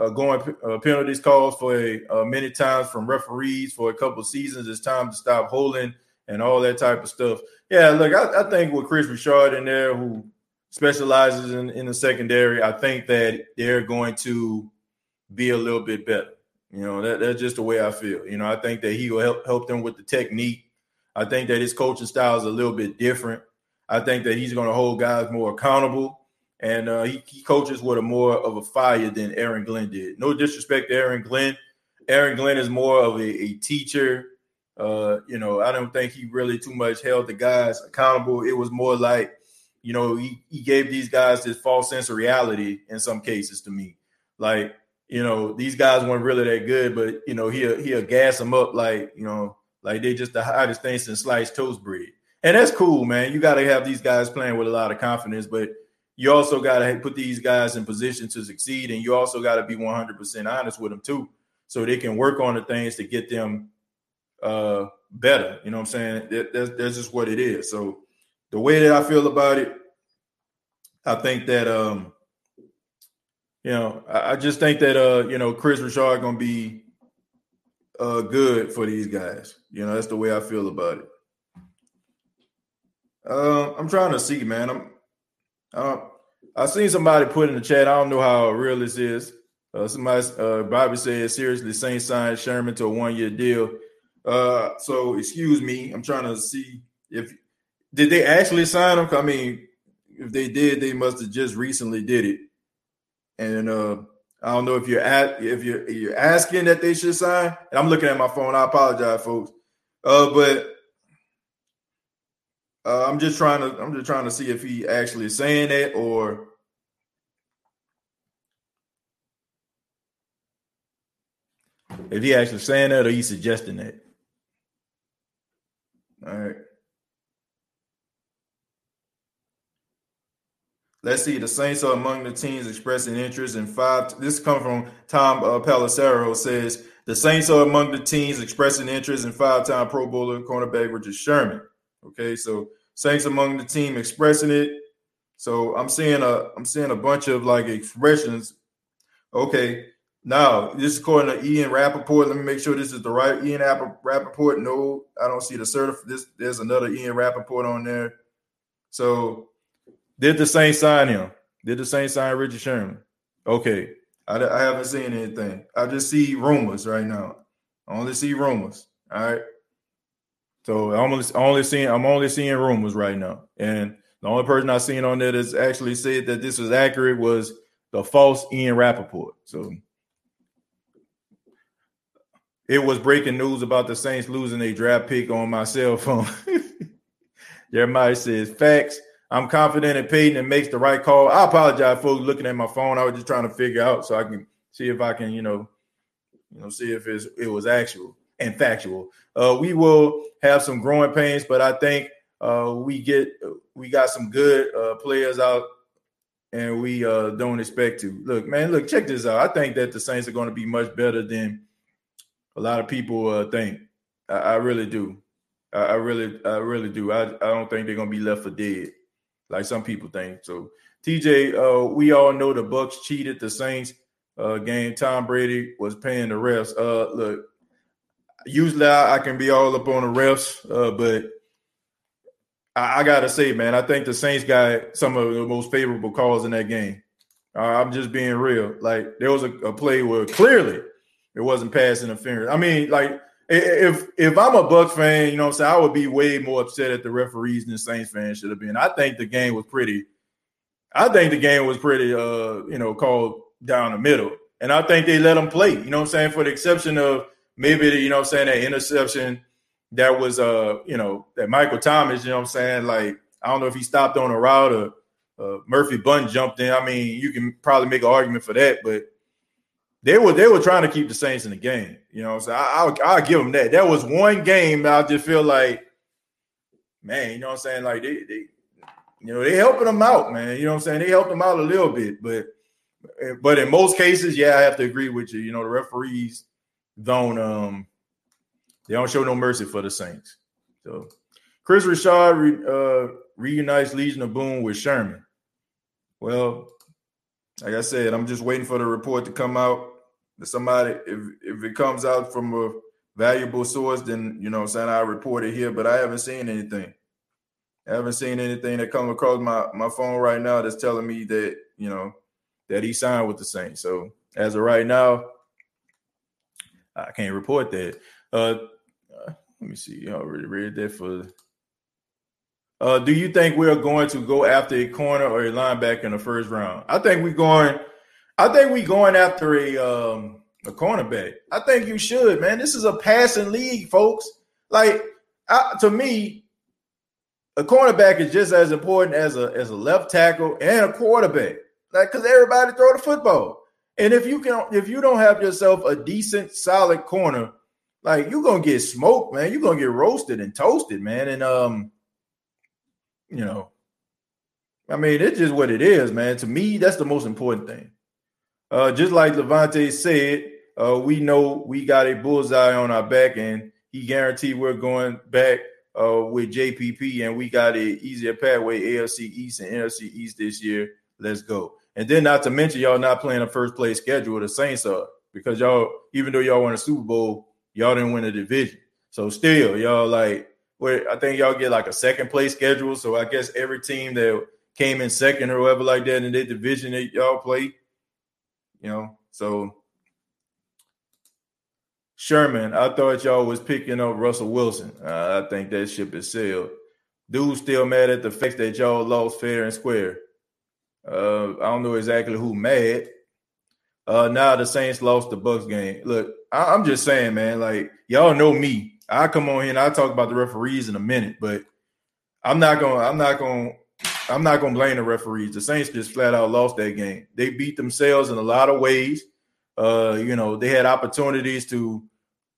uh, going uh, penalties calls for a, uh, many times from referees for a couple seasons. It's time to stop holding and all that type of stuff. Yeah, look, I, I think with Chris Richard in there, who specializes in, in the secondary, I think that they're going to be a little bit better. You know, that, that's just the way I feel. You know, I think that he will help, help them with the technique. I think that his coaching style is a little bit different. I think that he's going to hold guys more accountable. And uh, he, he coaches with a more of a fire than Aaron Glenn did. No disrespect to Aaron Glenn. Aaron Glenn is more of a, a teacher. Uh, you know, I don't think he really too much held the guys accountable. It was more like, you know, he, he gave these guys this false sense of reality in some cases to me. Like, you know, these guys weren't really that good, but, you know, he'll, he'll gas them up like, you know, like they just the hottest thing since sliced toast bread. And that's cool, man. You got to have these guys playing with a lot of confidence, but you also got to put these guys in position to succeed. And you also got to be one hundred percent honest with them, too, so they can work on the things to get them Uh, better. You know what I'm saying? That, that's, that's just what it is. So the way that I feel about it, I think that, um, you know, I, I just think that, uh, you know, Chris Richard going to be uh, good for these guys. You know, that's the way I feel about it. Uh, I'm trying to see, man. I'm, uh, I seen somebody put in the chat, I don't know how real this is. Uh, somebody, uh, Bobby said, seriously, Saints signed Sherman to a one-year deal. Uh, so, excuse me, I'm trying to see if – did they actually sign him? I mean, if they did, they must have just recently did it. And uh, I don't know if you're at, if you're, you're asking that they should sign. And I'm looking at my phone. I apologize, folks. Uh, but uh, I'm just trying to I'm just trying to see if he actually is saying that or – if he actually saying that or he suggesting that. All right. Let's see. The Saints are among the teams expressing interest in five. This comes from Tom uh, Palacero. Says the Saints are among the teams expressing interest in five-time Pro Bowler cornerback Richard Sherman. Okay, so Saints among the team expressing it. So I'm seeing a I'm seeing a bunch of like expressions. Okay. Now, this is according to Ian Rappaport. Let me make sure this is the right Ian Rappaport. No, I don't see the certif- This There's another Ian Rappaport on there. So, did the Saints sign him? Did the Saints sign Richard Sherman? Okay. I, I haven't seen anything. I just see rumors right now. I only see rumors. All right. So, I'm only, only seeing, I'm only seeing rumors right now. And the only person I've seen on there that's actually said that this was accurate was the false Ian Rappaport. So, it was breaking news about the Saints losing a draft pick on my cell phone. Jeremiah says, facts. I'm confident in Peyton and makes the right call. I apologize for looking at my phone. I was just trying to figure out so I can see if I can, you know, you know, see if it's, it was actual and factual. Uh, we will have some growing pains, but I think uh, we get we got some good uh, players out and we uh, don't expect to. Look, man, look, check this out. I think that the Saints are going to be much better than a lot of people uh, think. I, I really do. I, I really, I really do. I, I don't think they're gonna be left for dead, like some people think. So, T J, uh, we all know the Bucks cheated the Saints uh, game. Tom Brady was paying the refs. Uh, look, usually I, I can be all up on the refs, uh, but I, I gotta say, man, I think the Saints got some of the most favorable calls in that game. Uh, I'm just being real. Like there was a, a play where clearly it wasn't pass interference. I mean, like, if if I'm a Bucs fan, you know what I'm saying, I would be way more upset at the referees than Saints fans should have been. I think the game was pretty – I think the game was pretty, uh, you know, called down the middle. And I think they let them play, you know what I'm saying, for the exception of maybe, the, you know what I'm saying, that interception that was, uh, you know, that Michael Thomas, you know what I'm saying, like, I don't know if he stopped on a route or uh, Murphy Bunn jumped in. I mean, you can probably make an argument for that, but – They were they were trying to keep the Saints in the game, you know. So I I I'll give them that. That was one game that I just feel like, man, you know what I'm saying? Like they they, you know, they helping them out, man. You know what I'm saying? They helped them out a little bit, but but in most cases, yeah, I have to agree with you. You know, the referees don't um they don't show no mercy for the Saints. So Chris Richard re, uh, reunites Legion of Boom with Sherman. Well, like I said, I'm just waiting for the report to come out. Somebody, if, if it comes out from a valuable source, then, you know what I'm saying, I report it here, but I haven't seen anything. I haven't seen anything that come across my, my phone right now that's telling me that, you know, that he signed with the Saints. So as of right now, I can't report that. Uh, uh, let me see. I already read that for uh, do you think we're going to go after a corner or a linebacker in the first round? I think we're going – I think we going after a um, a cornerback. I think you should, man. This is a passing league, folks. Like I, to me, a cornerback is just as important as a as a left tackle and a quarterback. Like because everybody throw the football, and if you can, if you don't have yourself a decent, solid corner, like you're gonna get smoked, man. You're gonna get roasted and toasted, man. And um, you know, I mean, it's just what it is, man. To me, that's the most important thing. Uh, just like Levante said, uh, we know we got a bullseye on our back, and he guaranteed we're going back uh, with J P P, and we got an easier pathway, A F C East and N F C East this year. Let's go. And then not to mention y'all not playing a first-place schedule, the Saints are, because y'all, even though y'all won a Super Bowl, y'all didn't win a division. So still, y'all like well, – I think y'all get like a second-place schedule, so I guess every team that came in second or whatever like that in their division that y'all play – you know, So Sherman, I thought y'all was picking up Russell Wilson. Uh, I think that ship is sailed. Dude's still mad at the fact that y'all lost fair and square. Uh, I don't know exactly who mad. Uh, now the Saints lost the Bucs game. Look, I- I'm just saying, man, like, y'all know me. I come on here and I talk about the referees in a minute, but I'm not gonna, I'm not gonna, I'm not gonna blame the referees. The Saints just flat out lost that game. They beat themselves in a lot of ways. Uh, you know, they had opportunities to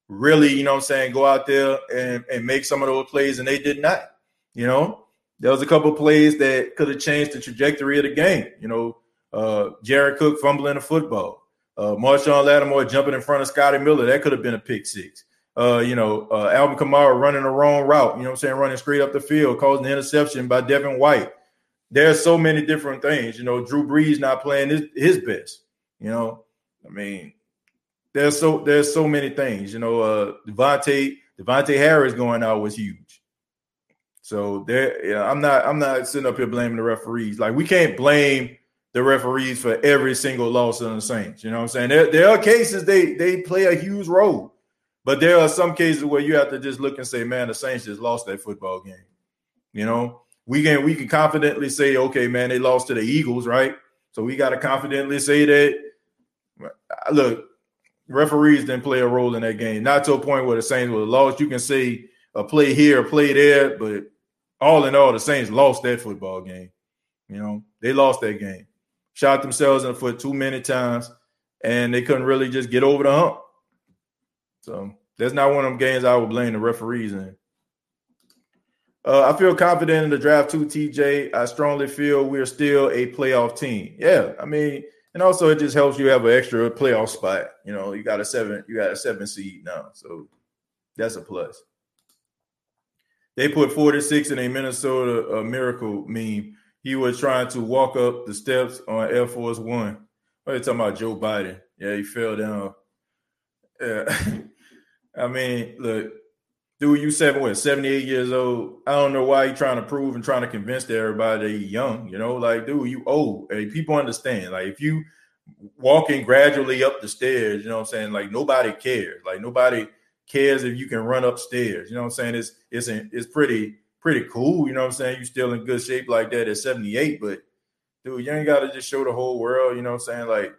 really, you know what I'm saying, go out there and, and make some of those plays, and they did not. You know, there was a couple of plays that could have changed the trajectory of the game. You know, uh, Jared Cook fumbling the football. Uh, Marshon Lattimore jumping in front of Scotty Miller. That could have been a pick six. Uh, you know, uh, Alvin Kamara running the wrong route, you know what I'm saying, running straight up the field, causing the interception by Devin White. There's so many different things. You know, Drew Brees not playing his, his best. You know, I mean, there's so there's so many things. You know, uh, Devontae, Devontae Harris going out was huge. So there, yeah, I'm not I'm not sitting up here blaming the referees. Like, we can't blame the referees for every single loss in the Saints. You know what I'm saying? There, there are cases they they play a huge role. But there are some cases where you have to just look and say, man, the Saints just lost that football game. You know, we can we can confidently say, okay, man, they lost to the Eagles, right? So we got to confidently say that, look, referees didn't play a role in that game. Not to a point where the Saints were lost. You can say a play here, a play there, but all in all, the Saints lost that football game. You know, they lost that game. Shot themselves in the foot too many times, and they couldn't really just get over the hump. So that's not one of them games I would blame the referees in. Uh, I feel confident in the draft too, T J. I strongly feel we're still a playoff team. Yeah, I mean, and also it just helps you have an extra playoff spot. You know, you got a seven, you got a seven seed now, so that's a plus. They put forty-six in a Minnesota uh, miracle meme. He was trying to walk up the steps on Air Force One. What are they talking about? Joe Biden? Yeah, he fell down. Yeah. I mean, look, dude, you seven, what, seventy-eight years old. I don't know why you're trying to prove and trying to convince everybody that you're young. You know, like, dude, you old. Hey, people understand. Like, if you walking gradually up the stairs, you know what I'm saying? Like, nobody cares. Like, nobody cares if you can run upstairs. You know what I'm saying? It's it's it's pretty pretty cool. You know what I'm saying? You still in good shape like that at seventy-eight. But, dude, you ain't got to just show the whole world. You know what I'm saying? Like,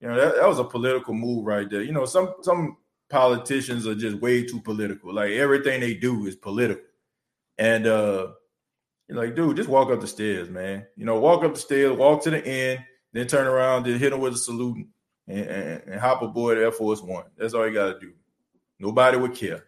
you know, that, that was a political move right there. You know, some some politicians are just way too political. Like, everything they do is political. And uh, you're like, dude, just walk up the stairs, man. You know, walk up the stairs, walk to the end, then turn around, then hit them with a salute and, and, and hop aboard Air Force One. That's all you got to do. Nobody would care.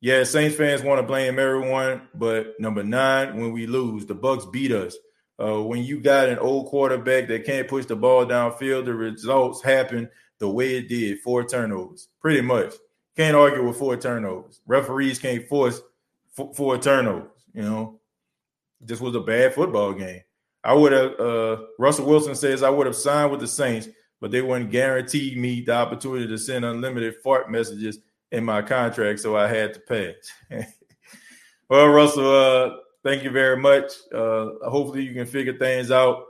Yeah, Saints fans want to blame everyone, but number nine, when we lose, the Bucs beat us. Uh, when you got an old quarterback that can't push the ball downfield, the results happen the way it did. Four turnovers, pretty much. Can't argue with four turnovers. Referees can't force f- four turnovers, you know. This was a bad football game. I would have uh, – Russell Wilson says I would have signed with the Saints, but they wouldn't guarantee me the opportunity to send unlimited fart messages in my contract, so I had to pass. Well, Russell uh, – thank you very much. Uh, hopefully you can figure things out.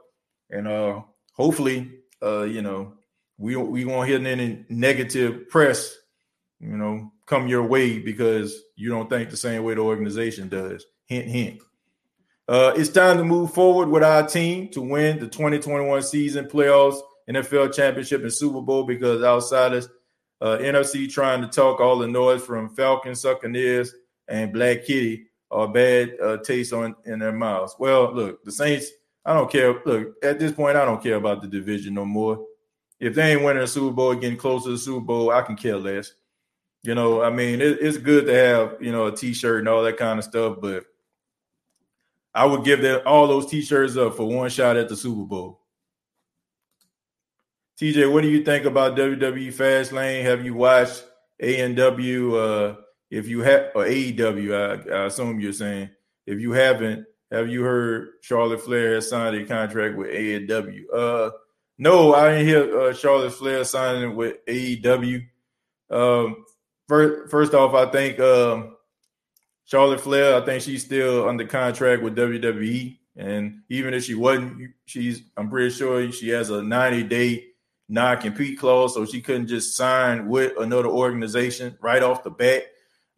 And uh, hopefully, uh, you know, we we won't hear any negative press, you know, come your way because you don't think the same way the organization does. Hint, hint. Uh, it's time to move forward with our team to win the twenty twenty-one season playoffs, N F L championship, and Super Bowl because outsiders, uh, N F C trying to talk all the noise from Falcons, sucking ears, and Black Kitty, or bad uh, taste on in their mouths. Well, look, the Saints, I don't care. Look, at this point, I don't care about the division no more. If they ain't winning a Super Bowl, getting closer to the Super Bowl, I can care less. You know, I mean, it, it's good to have, you know, a T-shirt and all that kind of stuff, but I would give them all those T-shirts up for one shot at the Super Bowl. T J, what do you think about W W E Fastlane? Have you watched A and W, uh, If you have, or A E W, I, I assume you're saying, if you haven't, have you heard Charlotte Flair has signed a contract with A E W? Uh, no, I didn't hear uh, Charlotte Flair signing with A E W. Um, first, first off, I think um, Charlotte Flair, I think she's still under contract with W W E. And even if she wasn't, she's, I'm pretty sure she has a ninety-day non-compete clause, so she couldn't just sign with another organization right off the bat.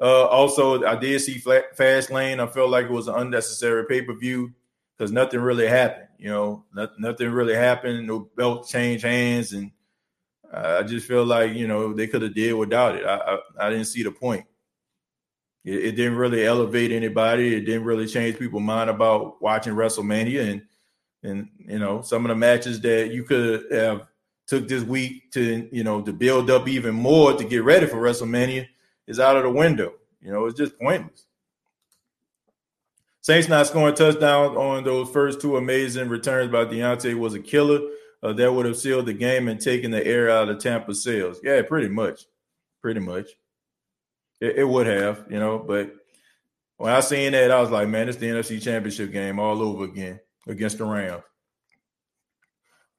Uh, also, I did see flat, Fast Lane. I felt like it was an unnecessary pay-per-view because nothing really happened. You know, not, nothing really happened. No belt change hands, and I just feel like, you know, they could have did without it. I, I I didn't see the point. It, it didn't really elevate anybody. It didn't really change people's mind about watching WrestleMania, and and you know, some of the matches that you could have took this week to, you know, to build up even more to get ready for WrestleMania is out of the window. You know, it's just pointless. Saints not scoring touchdowns on those first two amazing returns by Deontay was a killer. Uh, that would have sealed the game and taken the air out of Tampa's sails. Yeah, pretty much. Pretty much. It, it would have, you know. But when I seen that, I was like, man, it's the N F C Championship game all over again against the Rams.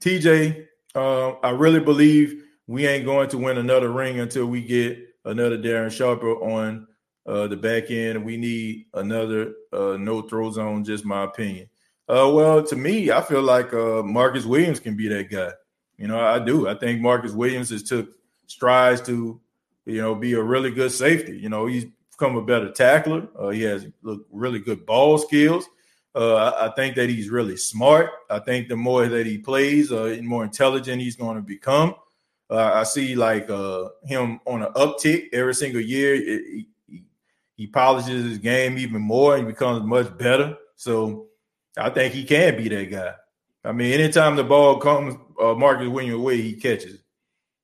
T J, uh, I really believe we ain't going to win another ring until we get another Darren Sharper on uh, the back end. We need another uh, no-throw zone, just my opinion. Uh, well, to me, I feel like uh, Marcus Williams can be that guy. You know, I do. I think Marcus Williams has took strides to, you know, be a really good safety. You know, he's become a better tackler. Uh, he has look, really good ball skills. Uh, I, I think that he's really smart. I think the more that he plays, uh, the more intelligent he's going to become. Uh, I see, like, uh, him on an uptick every single year. It, he, he polishes his game even more and becomes much better. So I think he can be that guy. I mean, anytime the ball comes uh, Marcus Williams away, he catches.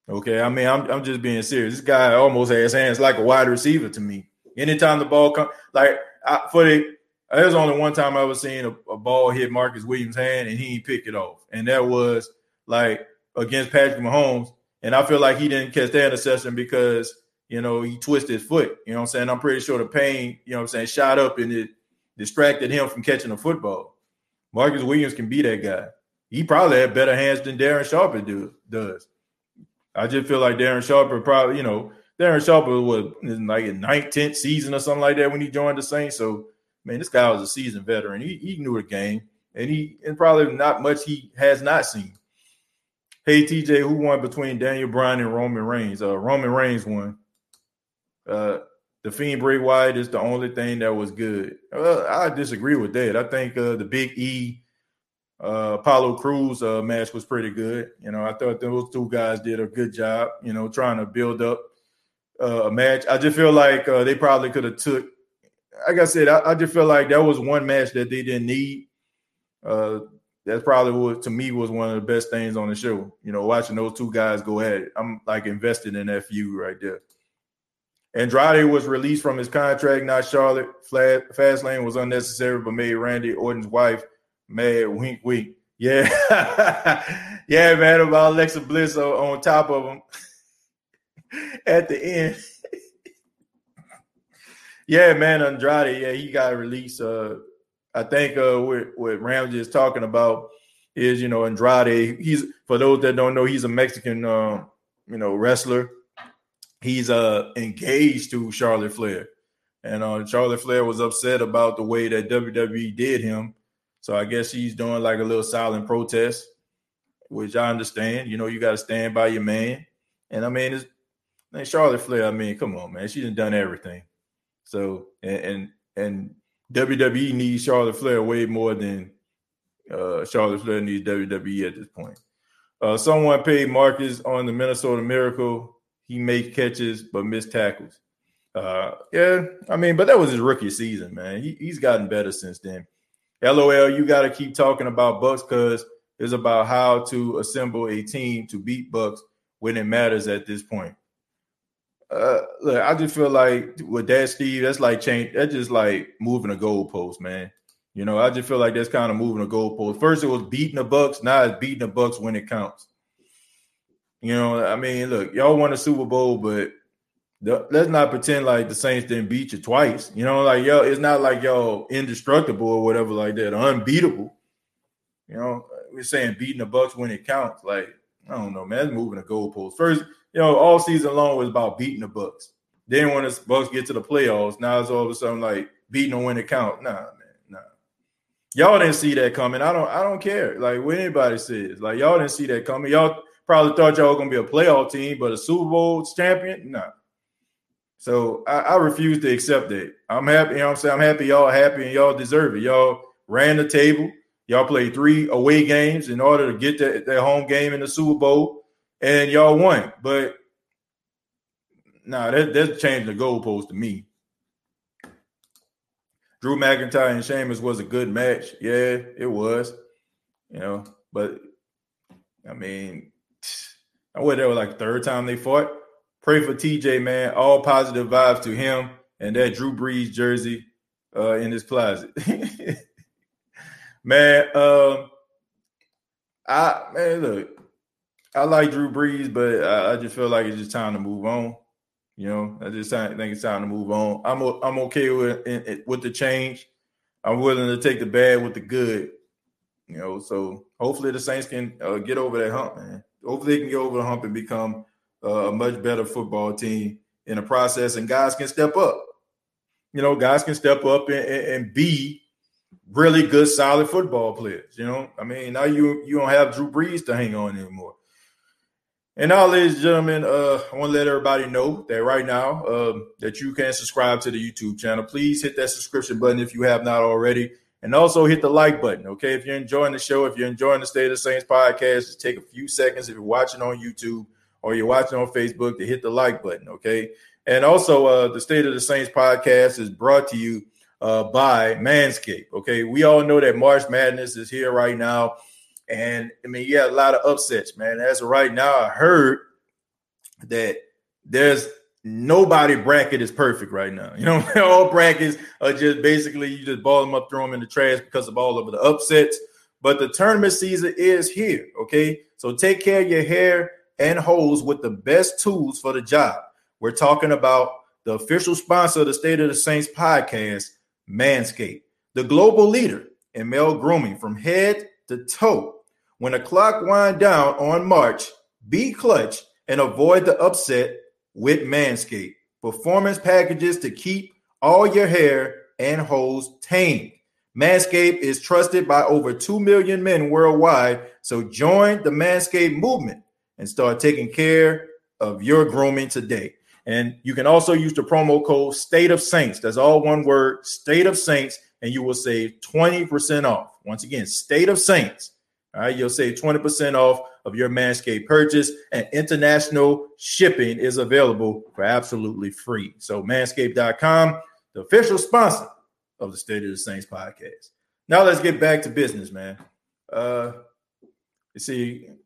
Okay, I mean, I'm I'm just being serious. This guy almost has hands like a wide receiver to me. Anytime the ball comes, like I, for the there's only one time I ever seen a, a ball hit Marcus Williams' hand and he didn't pick it off, and that was like against Patrick Mahomes. And I feel like he didn't catch that interception because, you know, he twisted his foot. You know what I'm saying? I'm pretty sure the pain, you know what I'm saying, shot up and it distracted him from catching the football. Marcus Williams can be that guy. He probably had better hands than Darren Sharper do, does. I just feel like Darren Sharper probably, you know, Darren Sharper was in like a ninth, tenth season or something like that when he joined the Saints. So, man, this guy was a seasoned veteran. He, he knew the game, and he and probably not much he has not seen. Hey, T J, who won between Daniel Bryan and Roman Reigns? Uh, Roman Reigns won. Uh, The Fiend Bray Wyatt is the only thing that was good. Uh, I disagree with that. I think uh, the Big E, uh, Apollo Crews uh, match was pretty good. You know, I thought those two guys did a good job, you know, trying to build up uh, a match. I just feel like uh, they probably could have took – like I said, I, I just feel like that was one match that they didn't need. Uh, that's probably what, to me, was one of the best things on the show, you know, watching those two guys go at it. I'm, like, invested in that feud right there. Andrade was released from his contract. Not Charlotte Flair. Fastlane was unnecessary, but made Randy Orton's wife mad. Wink, wink. Yeah, yeah, man. About Alexa Bliss on top of him at the end. Yeah, man. Andrade. Yeah, he got released. Uh, I think uh, what, what Ramsey is talking about is, you know, Andrade. He's, for those that don't know, he's a Mexican, uh, you know, wrestler. He's uh, engaged to Charlotte Flair, and uh, Charlotte Flair was upset about the way that W W E did him. So I guess she's doing like a little silent protest, which I understand. You know, you got to stand by your man. And I mean, it's, I mean, Charlotte Flair, I mean, come on, man. She's done, done everything. So, and, and, and W W E needs Charlotte Flair way more than uh, Charlotte Flair needs W W E at this point. Uh, someone paid Marcus on the Minnesota Miracle. He made catches but missed tackles. Uh, yeah, I mean, but that was his rookie season, man. He, he's gotten better since then. LOL, you got to keep talking about Bucks because it's about how to assemble a team to beat Bucks when it matters at this point. Uh, look, I just feel like with that, Steve, that's like change. That's just like moving a goalpost, man. You know, I just feel like that's kind of moving a goalpost. First, it was beating the Bucks. Now it's beating the Bucks when it counts. You know, I mean, look, y'all won a Super Bowl, but the, let's not pretend like the Saints didn't beat you twice. You know, like, yo, it's not like y'all indestructible or whatever like that, unbeatable. You know, we're saying beating the Bucks when it counts. Like, I don't know, man, it's moving the goalposts. First, you know, all season long was about beating the Bucks. Then when the Bucks get to the playoffs, now it's all of a sudden like beating them when it counts. Nah, man, nah. Y'all didn't see that coming. I don't, I don't care. Like what anybody says, like y'all didn't see that coming. Y'all probably thought y'all were going to be a playoff team, but a Super Bowl champion? No. So I, I refuse to accept that. I'm happy. You know what I'm saying? I'm happy y'all are happy and y'all deserve it. Y'all ran the table. Y'all played three away games in order to get that, that home game in the Super Bowl, and y'all won. But, nah, that, that's changing the goalpost to me. Drew McIntyre and Sheamus was a good match. Yeah, it was. You know, but, I mean, I went there was like the third time they fought. Pray for T J, man. All positive vibes to him and that Drew Brees jersey uh, in his closet. Man, um, I man, look, I like Drew Brees, but I, I just feel like it's just time to move on. You know, I just think it's time to move on. I'm I'm okay with with the change. I'm willing to take the bad with the good. You know, so hopefully the Saints can uh, get over that hump, man. Hopefully they can get over the hump and become uh, a much better football team in the process, and guys can step up. You know, guys can step up and, and, and be really good, solid football players, you know? I mean, now you you don't have Drew Brees to hang on anymore. And now, ladies and gentlemen, uh, I want to let everybody know that right now uh, that you can subscribe to the YouTube channel. Please hit that subscription button if you have not already. And also hit the like button, okay? If you're enjoying the show, if you're enjoying the State of the Saints podcast, just take a few seconds if you're watching on YouTube or you're watching on Facebook to hit the like button, okay? And also uh, the State of the Saints podcast is brought to you Uh, by Manscaped. Okay, we all know that March Madness is here right now, and I mean, you had a lot of upsets, man. As of right now, I heard that there's nobody bracket is perfect right now. You know, all brackets are just basically you just ball them up, throw them in the trash because of all of the upsets. But the tournament season is here. Okay, so take care of your hair and holes with the best tools for the job. We're talking about the official sponsor of the State of the Saints podcast, Manscaped, the global leader in male grooming from head to toe. When the clock winds down on March, be clutch and avoid the upset with Manscaped. Performance packages to keep all your hair and holes tamed. Manscaped is trusted by over two million men worldwide, so join the Manscaped movement and start taking care of your grooming today. And you can also use the promo code State of Saints. That's all one word, State of Saints, and you will save twenty percent off. Once again, State of Saints. All right, you'll save twenty percent off of your Manscaped purchase, and international shipping is available for absolutely free. So manscaped dot com, the official sponsor of the State of the Saints podcast. Now let's get back to business, man. Uh, you see,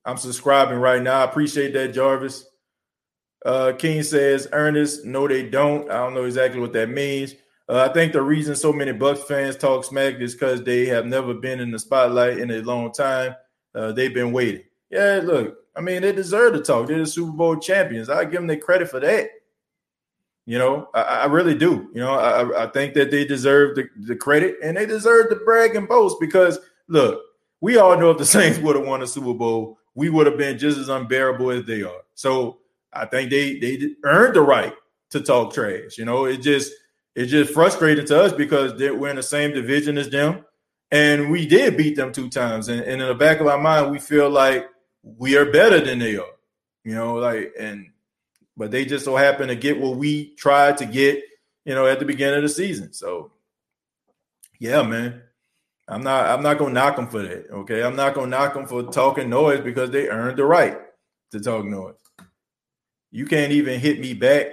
I'm subscribing right now. I appreciate that, Jarvis. Uh, King says, Ernest, no, they don't. I don't know exactly what that means. Uh, I think the reason so many Bucks fans talk smack is because they have never been in the spotlight in a long time. Uh, they've been waiting. Yeah, look, I mean, they deserve to talk. They're the Super Bowl champions. I give them their credit for that. You know, I, I really do. You know, I, I think that they deserve the, the credit, and they deserve to brag and boast because, look, we all know if the Saints would have won a Super Bowl, we would have been just as unbearable as they are. So, I think they they earned the right to talk trash. You know, it just it's just frustrating to us because we're in the same division as them, and we did beat them two times. And, and in the back of our mind, we feel like we are better than they are. You know, like and but they just so happen to get what we tried to get. You know, at the beginning of the season. So, yeah, man, I'm not I'm not gonna knock them for that. Okay, I'm not gonna knock them for talking noise because they earned the right to talk noise. You can't even hit me back.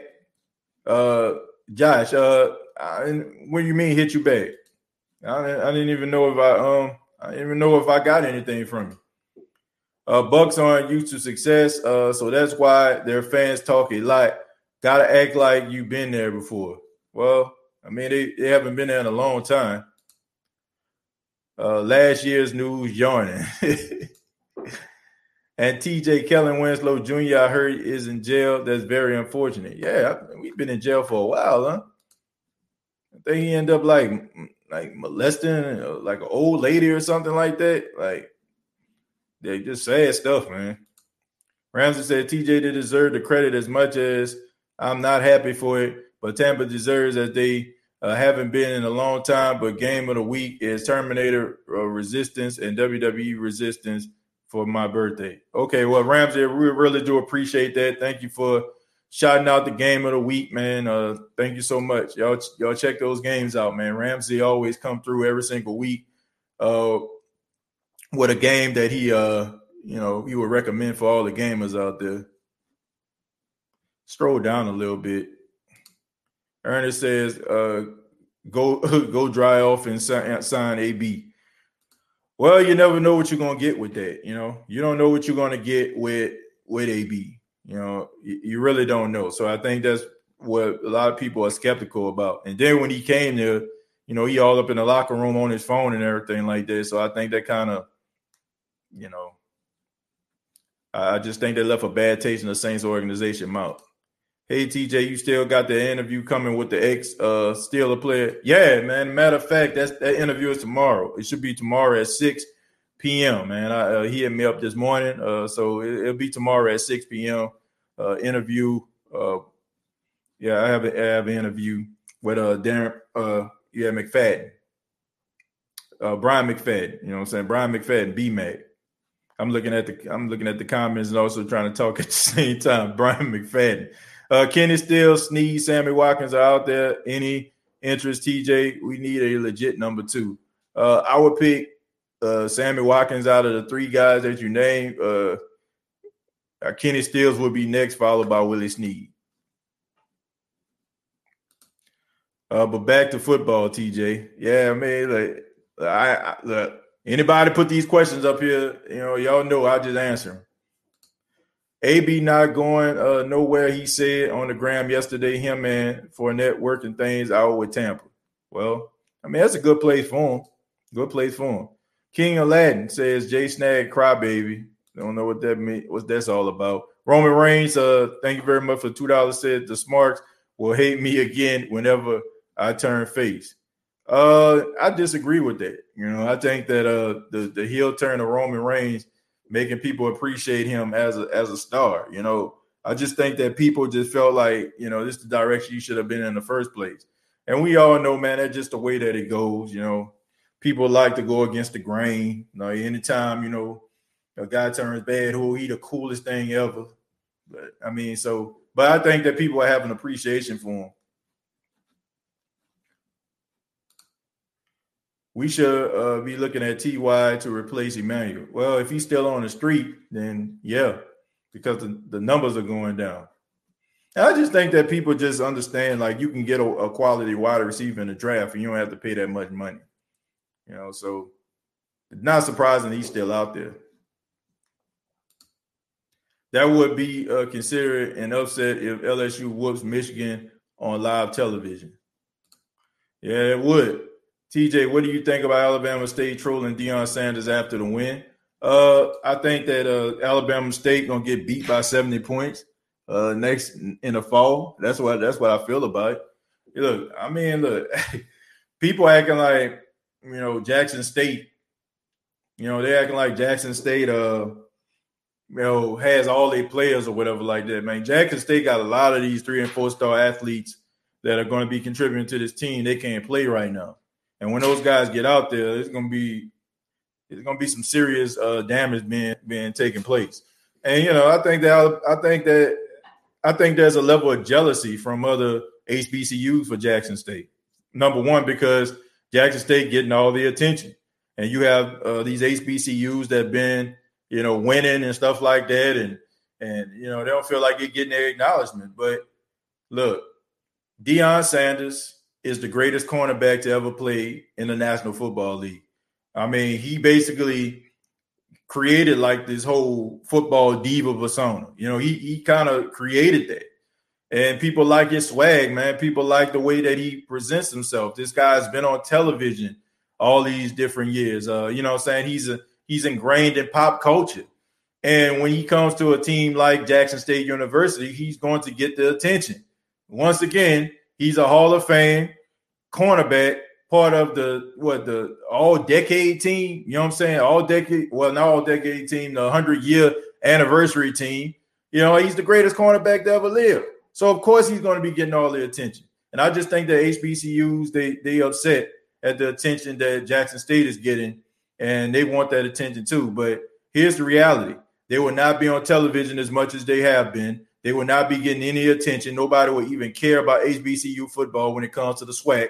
Uh, Josh, uh, I, what do you mean hit you back? I, I didn't even know if I um I didn't even know if I got anything from you. Uh, Bucks aren't used to success, uh, so that's why their fans talk a lot. Gotta act like you've been there before. Well, I mean, they, they haven't been there in a long time. Uh, last year's news yarning. And T J Kellen Winslow Junior, I heard, is in jail. That's very unfortunate. Yeah, I, we've been in jail for a while, huh? I think he ended up like like molesting like an old lady or something like that. Like, they just sad stuff, man. Ramsey said T J did deserve the credit as much as I'm not happy for it, but Tampa deserves that they uh, haven't been in a long time. But game of the week is Terminator uh, Resistance and W W E Resistance. for my birthday. Okay, well, Ramsey, we really do appreciate that. Thank you for shouting out the game of the week, man. Uh, thank you so much. Y'all, y'all check those games out, man. Ramsey always come through every single week uh, with a game that he, uh, you know, he would recommend for all the gamers out there. Stroll down a little bit. Ernest says, uh, go go dry off and sign, sign A B. Well, you never know what you're going to get with that, you know. You don't know what you're going to get with with A B. You know, you, you really don't know. So I think that's what a lot of people are skeptical about. And then when he came there, you know, he all up in the locker room on his phone and everything like that. So I think that kind of, you know, I just think they left a bad taste in the Saints organization mouth. Hey, T J, you still got the interview coming with the ex uh, Steeler player? Yeah, man. Matter of fact, that's, that interview is tomorrow. It should be tomorrow at six p.m., man. I, uh, he hit me up this morning, uh, so it, it'll be tomorrow at six p.m. Uh, interview. Uh, yeah, I have, a, I have an interview with uh, Darren uh, yeah, McFadden, uh, Brian McFadden. You know what I'm saying? Brian McFadden, B-Mac. I'm looking at the I'm looking at the comments and also trying to talk at the same time. Brian McFadden. Uh, Kenny Stills, Sneed, Sammy Watkins are out there. Any interest, T J? We need a legit number two. Uh, I would pick uh, Sammy Watkins out of the three guys that you named. Uh, Kenny Stills would be next, followed by Willie Sneed. Uh, but back to football, T J. Yeah, I mean, like, I, I, look, anybody put these questions up here, you know, y'all know I just answer them. A B not going uh, nowhere, he said on the gram yesterday, him and Fournette working things out with Tampa. Well, I mean, that's a good place for him. Good place for him. King Aladdin says, Jay Snag, crybaby. Don't know what that mean, what that's all about. Roman Reigns, uh, thank you very much for two dollars, said the Smarks will hate me again whenever I turn face. Uh, I disagree with that. You know, I think that uh, the, the heel turn of Roman Reigns making people appreciate him as a as a star. You know, I just think that people just felt like, you know, this is the direction you should have been in the first place. And we all know, man, that's just the way that it goes. You know, people like to go against the grain. You know, anytime, you know, a guy turns bad, who he the coolest thing ever. But I mean, so, but I think that people have an appreciation for him. We should uh, be looking at T Y to replace Emmanuel. Well, if he's still on the street, then yeah, because the, the numbers are going down. And I just think that people just understand, like, you can get a, a quality wide receiver in the draft and you don't have to pay that much money. You know, so not surprising he's still out there. That would be uh, considered an upset if L S U whoops Michigan on live television. Yeah, it would. T J, what do you think about Alabama State trolling Deion Sanders after the win? Uh, I think that uh, Alabama State gonna get beat by seventy points uh, next in the fall. That's what that's what I feel about it. Look, I mean, look, people acting like, you know, Jackson State, you know, they're acting like Jackson State, uh, you know, has all their players or whatever like that. Man, Jackson State got a lot of these three and four star athletes that are going to be contributing to this team. They can't play right now. And when those guys get out there, it's gonna be it's gonna be some serious uh, damage being being taking place. And you know, I think that I think that I think there's a level of jealousy from other H B C Us for Jackson State. Number one, because Jackson State getting all the attention, and you have uh, these H B C Us that have been, you know, winning and stuff like that, and and you know, they don't feel like they're getting their acknowledgement. But look, Deion Sanders is the greatest cornerback to ever play in the National Football League. I mean, he basically created like this whole football diva persona. You know, he he kind of created that. And people like his swag, man. People like the way that he presents himself. This guy's been on television all these different years. Uh, you know what I'm saying? He's a, he's ingrained in pop culture. And when he comes to a team like Jackson State University, he's going to get the attention. Once again, he's a Hall of Fame cornerback, part of the what the all-decade team. You know what I'm saying? All-decade, well, not all-decade team, the hundred-year anniversary team. You know, he's the greatest cornerback to ever live. So of course he's going to be getting all the attention. And I just think that H B C Us they they upset at the attention that Jackson State is getting, and they want that attention too. But Here's the reality. They will not be on television as much as they have been. They will not be getting any attention. Nobody will even care about H B C U football when it comes to the SWAC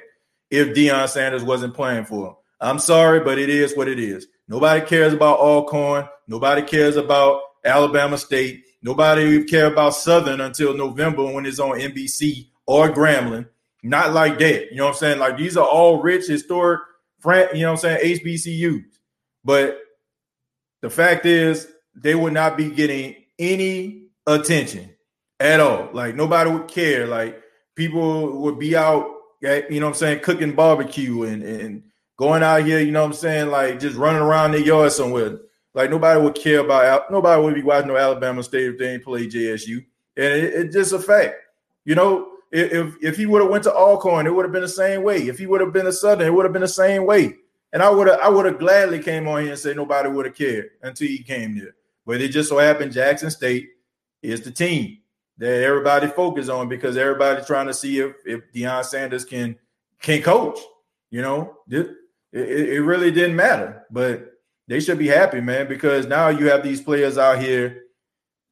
if Deion Sanders wasn't playing for them. I'm sorry, but it is what it is. Nobody cares about Alcorn. Nobody cares about Alabama State. Nobody will care about Southern until November when it's on N B C or Grambling. Not like that. You know what I'm saying? Like, these are all rich, historic, you know what I'm saying, H B C Us. But the fact is they would not be getting any attention at all. Like, nobody would care. Like, people would be out, you know what I'm saying, cooking barbecue and, and going out here, you know what I'm saying, like just running around their yard somewhere. Like, nobody would care about – nobody would be watching no Alabama State if they ain't play J S U. And it's it just a fact. You know, if if he would have went to Alcorn, it would have been the same way. If he would have been to Southern, it would have been the same way. And I would have I would have gladly came on here and said nobody would have cared until he came there. But it just so happened Jackson State is the team that everybody focused on because everybody's trying to see if, if Deion Sanders can can coach. You know, it, it really didn't matter. But they should be happy, man, because now you have these players out here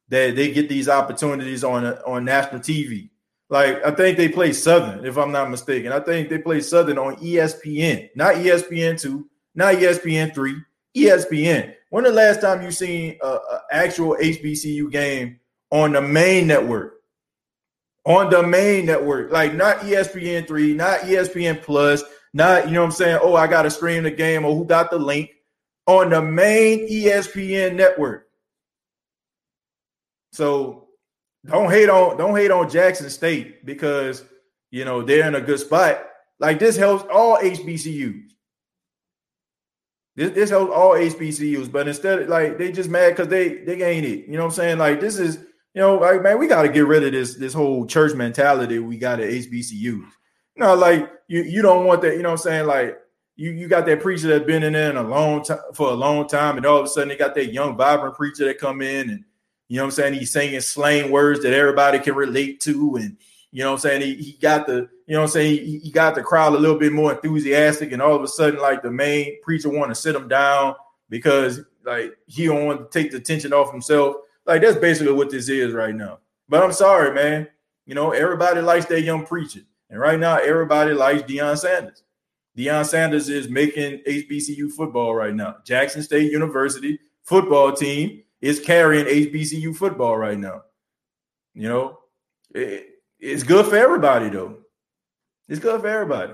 that they get these opportunities on on national T V. Like, I think they play Southern, if I'm not mistaken. I think they play Southern on E S P N, not E S P N two, not E S P N three, E S P N. When the last time you seen an actual H B C U game on the main network? On the main network. Like, not E S P N three, not E S P N Plus, not, you know what I'm saying, oh, I got to stream the game or who got the link. On the main E S P N network. So, Don't hate on don't hate on Jackson State because, you know, they're in a good spot. Like, this helps all H B C Us. This, this helps all H B C Us, but instead, like, they just mad because they they ain't it. You know what I'm saying? Like, this is, you know, like, man, we got to get rid of this this whole church mentality we got at H B C Us. No, like, you you don't want that. You know what I'm saying? Like, you you got that preacher that's been in there in a long time for a long time, and all of a sudden they got that young, vibrant preacher that come in and. You know what I'm saying? He's singing slang words that everybody can relate to. And, you know what I'm saying? He, he got the, you know what I'm saying? He, he got the crowd a little bit more enthusiastic. And all of a sudden, like, the main preacher want to sit him down because, like, he don't want to take the attention off himself. Like, that's basically what this is right now. But I'm sorry, man. You know, everybody likes that young preacher. And right now, everybody likes Deion Sanders. Deion Sanders is making H B C U football right now. Jackson State University football team is carrying H B C U football right now. You know, it, it's good for everybody, though. It's good for everybody.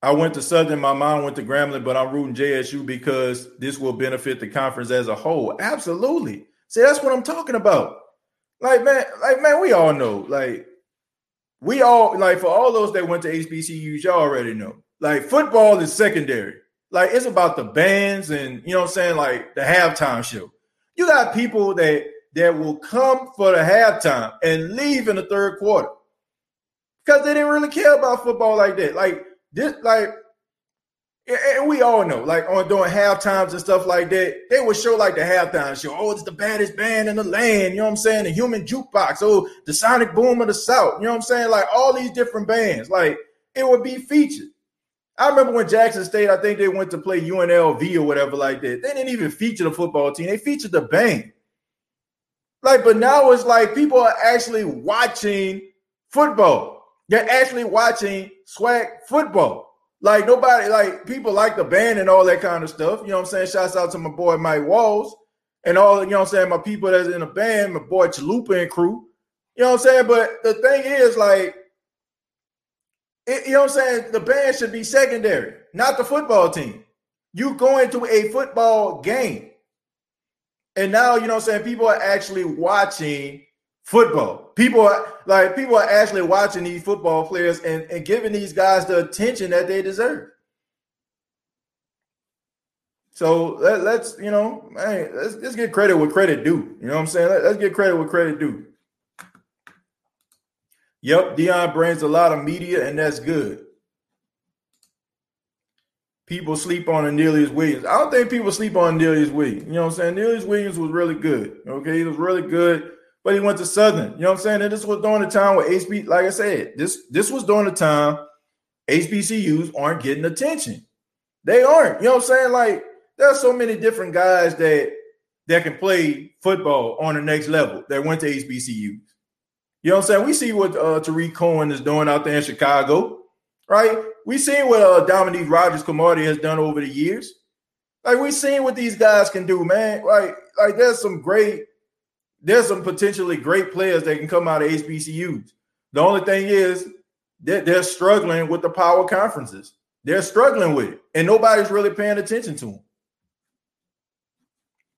I went to Southern. My mom went to Grambling, but I'm rooting J S U because this will benefit the conference as a whole. Absolutely. See, that's what I'm talking about. Like, man, like, man, we all know. Like, we all, like, for all those that went to H B C Us, y'all already know. Like, football is secondary. Like, it's about the bands and, you know what I'm saying, like the halftime show. You got people that, that will come for the halftime and leave in the third quarter because they didn't really care about football like that. Like, this, like, and we all know, like, on doing halftimes and stuff like that, they would show, like, the halftime show. Oh, it's the baddest band in the land, you know what I'm saying, the Human Jukebox. Oh, the Sonic Boom of the South, you know what I'm saying, like, all these different bands. Like, it would be featured. I remember when Jackson State, I think they went to play U N L V or whatever like that. They didn't even feature the football team. They featured the band. Like, but now it's like people are actually watching football. They're actually watching SWAC football. Like, nobody, like, people like the band and all that kind of stuff. You know what I'm saying? Shouts out to my boy Mike Walls and all, you know what I'm saying, my people that's in the band, my boy Chalupa and crew. You know what I'm saying? But the thing is, like, It, you know what I'm saying? The band should be secondary, not the football team. You going to a football game. And now, you know what I'm saying, people are actually watching football. People are like people are actually watching these football players and, and giving these guys the attention that they deserve. So let, let's, you know, man, let's, let's get credit where credit due. You know what I'm saying? Let, let's get credit where credit due. Yep, Deion brings a lot of media, and that's good. People sleep on Anelius Williams. I don't think people sleep on Anelius Williams. You know what I'm saying? Anelius Williams was really good, okay? He was really good, but he went to Southern. You know what I'm saying? And this was during the time where H B C Us, like I said, this, this was during the time H B C Us aren't getting attention. They aren't. You know what I'm saying? Like, there are so many different guys that that can play football on the next level that went to H B C U. You know what I'm saying? We see what uh, Tariq Cohen is doing out there in Chicago, right? We've seen what uh, Dominique Rogers-Cromartie has done over the years. Like, we've seen what these guys can do, man. Like, like there's some great – there's some potentially great players that can come out of H B C Us. The only thing is that they're struggling with the power conferences. They're struggling with it, and nobody's really paying attention to them.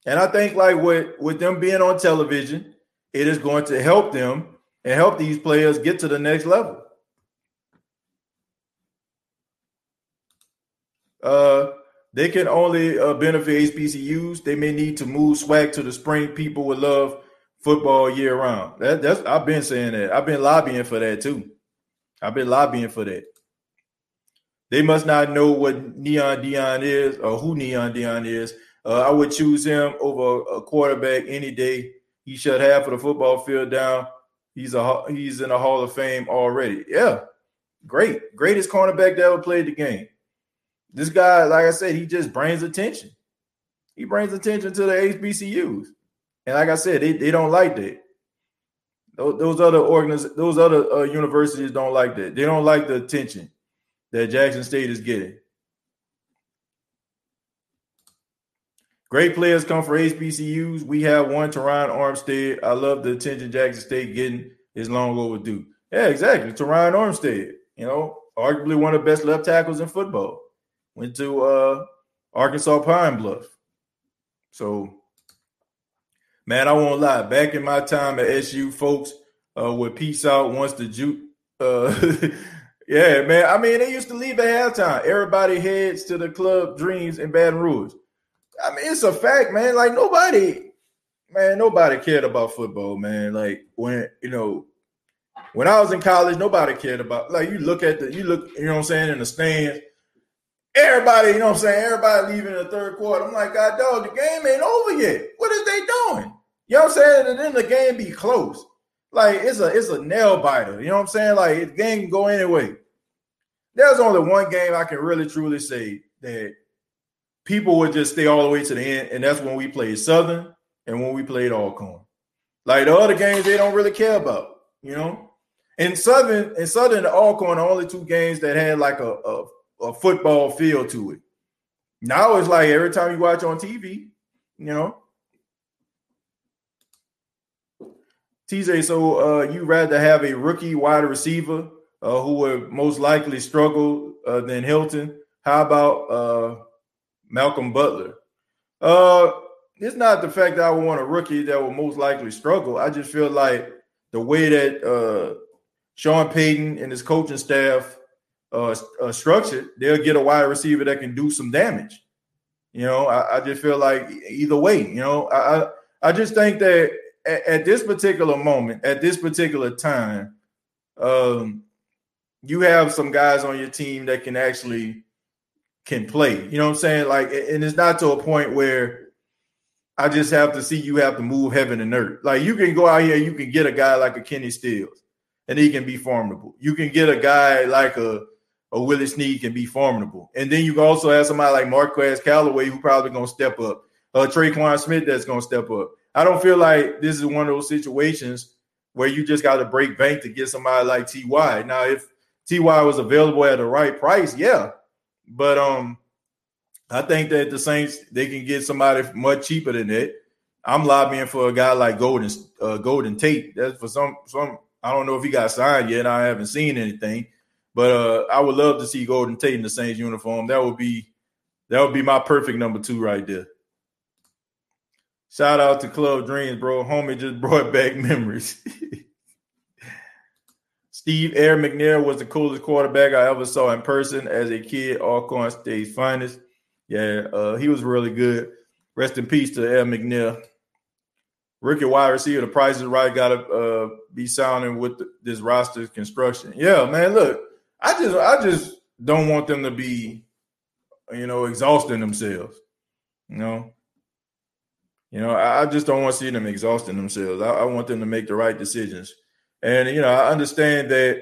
And I think, like, with, with them being on television, it is going to help them and help these players get to the next level. Uh, they can only uh, benefit H B C Us. They may need to move swag to the spring. People would love football year-round. That, that's I've been saying that. I've been lobbying for that, too. I've been lobbying for that. They must not know what Neon Deion is or who Neon Deion is. Uh, I would choose him over a quarterback any day. He shut half of the football field down. He's a he's in the Hall of Fame already. Yeah, great. Greatest cornerback that ever played the game. This guy, like I said, he just brings attention. He brings attention to the H B C Us. And like I said, they, they don't like that. Those, those other organiz- those other uh, universities don't like that. They don't like the attention that Jackson State is getting. Great players come for H B C Us. We have one, Teron Armstead. I love the attention Jackson State getting is long overdue. Yeah, exactly. Teron Armstead, you know, arguably one of the best left tackles in football. Went to uh, Arkansas Pine Bluff. So, man, I won't lie. Back in my time at S U, folks uh, would peace out once the ju- – uh, yeah, man. I mean, they used to leave at halftime. Everybody heads to the club, Dreams, in Baton Rouge. I mean, it's a fact, man. Like, nobody, man, nobody cared about football, man. Like, when, you know, when I was in college, nobody cared about, like, you look at the, you look, you know what I'm saying, in the stands. Everybody, you know what I'm saying, everybody leaving in the third quarter. I'm like, God, dog, the game ain't over yet. What is they doing? You know what I'm saying? And then the game be close. Like, it's a, it's a nail biter. You know what I'm saying? Like, the game can go anyway. There's only one game I can really, truly say that people would just stay all the way to the end, and that's when we played Southern and when we played Alcorn. Like, the other games they don't really care about, you know? And Southern and Southern and Alcorn are only two games that had, like, a, a, a football feel to it. Now it's like every time you watch on T V, you know? T J, so uh, you rather have a rookie wide receiver uh, who would most likely struggle uh, than Hilton. How about uh, – Malcolm Butler? Uh, it's not the fact that I want a rookie that will most likely struggle. I just feel like the way that uh, Sean Payton and his coaching staff uh, uh, structured, they'll get a wide receiver that can do some damage. You know, I, I just feel like either way, you know, I I, I just think that at, at this particular moment, at this particular time, um, you have some guys on your team that can actually can play, you know what I'm saying? Like, and it's not to a point where I just have to see you have to move heaven and earth. Like, you can go out here, you can get a guy like a Kenny Stills, and he can be formidable. You can get a guy like a, a Willie Snead, can be formidable. And then you can also have somebody like Marquez Callaway, who probably going to step up, uh, Tre'Quan Smith that's going to step up. I don't feel like this is one of those situations where you just got to break bank to get somebody like T Y. Now, if T Y was available at the right price, yeah. But um, I think that the Saints, they can get somebody much cheaper than that. I'm lobbying for a guy like Golden uh, Golden Tate. That's for some some. I don't know if he got signed yet. I haven't seen anything, but uh, I would love to see Golden Tate in the Saints uniform. That would be that would be my perfect number two right there. Shout out to Club Dreams, bro. Homie just brought back memories. Steve Air McNair was the coolest quarterback I ever saw in person as a kid. Alcorn State's finest. Yeah, uh, he was really good. Rest in peace to Air McNair. Rookie wide receiver, the price is right. Got to uh, be sounding with the, this roster construction. Yeah, man. Look, I just, I just don't want them to be, you know, exhausting themselves. You know, you know, I, I just don't want to see them exhausting themselves. I, I want them to make the right decisions. And, you know, I understand that,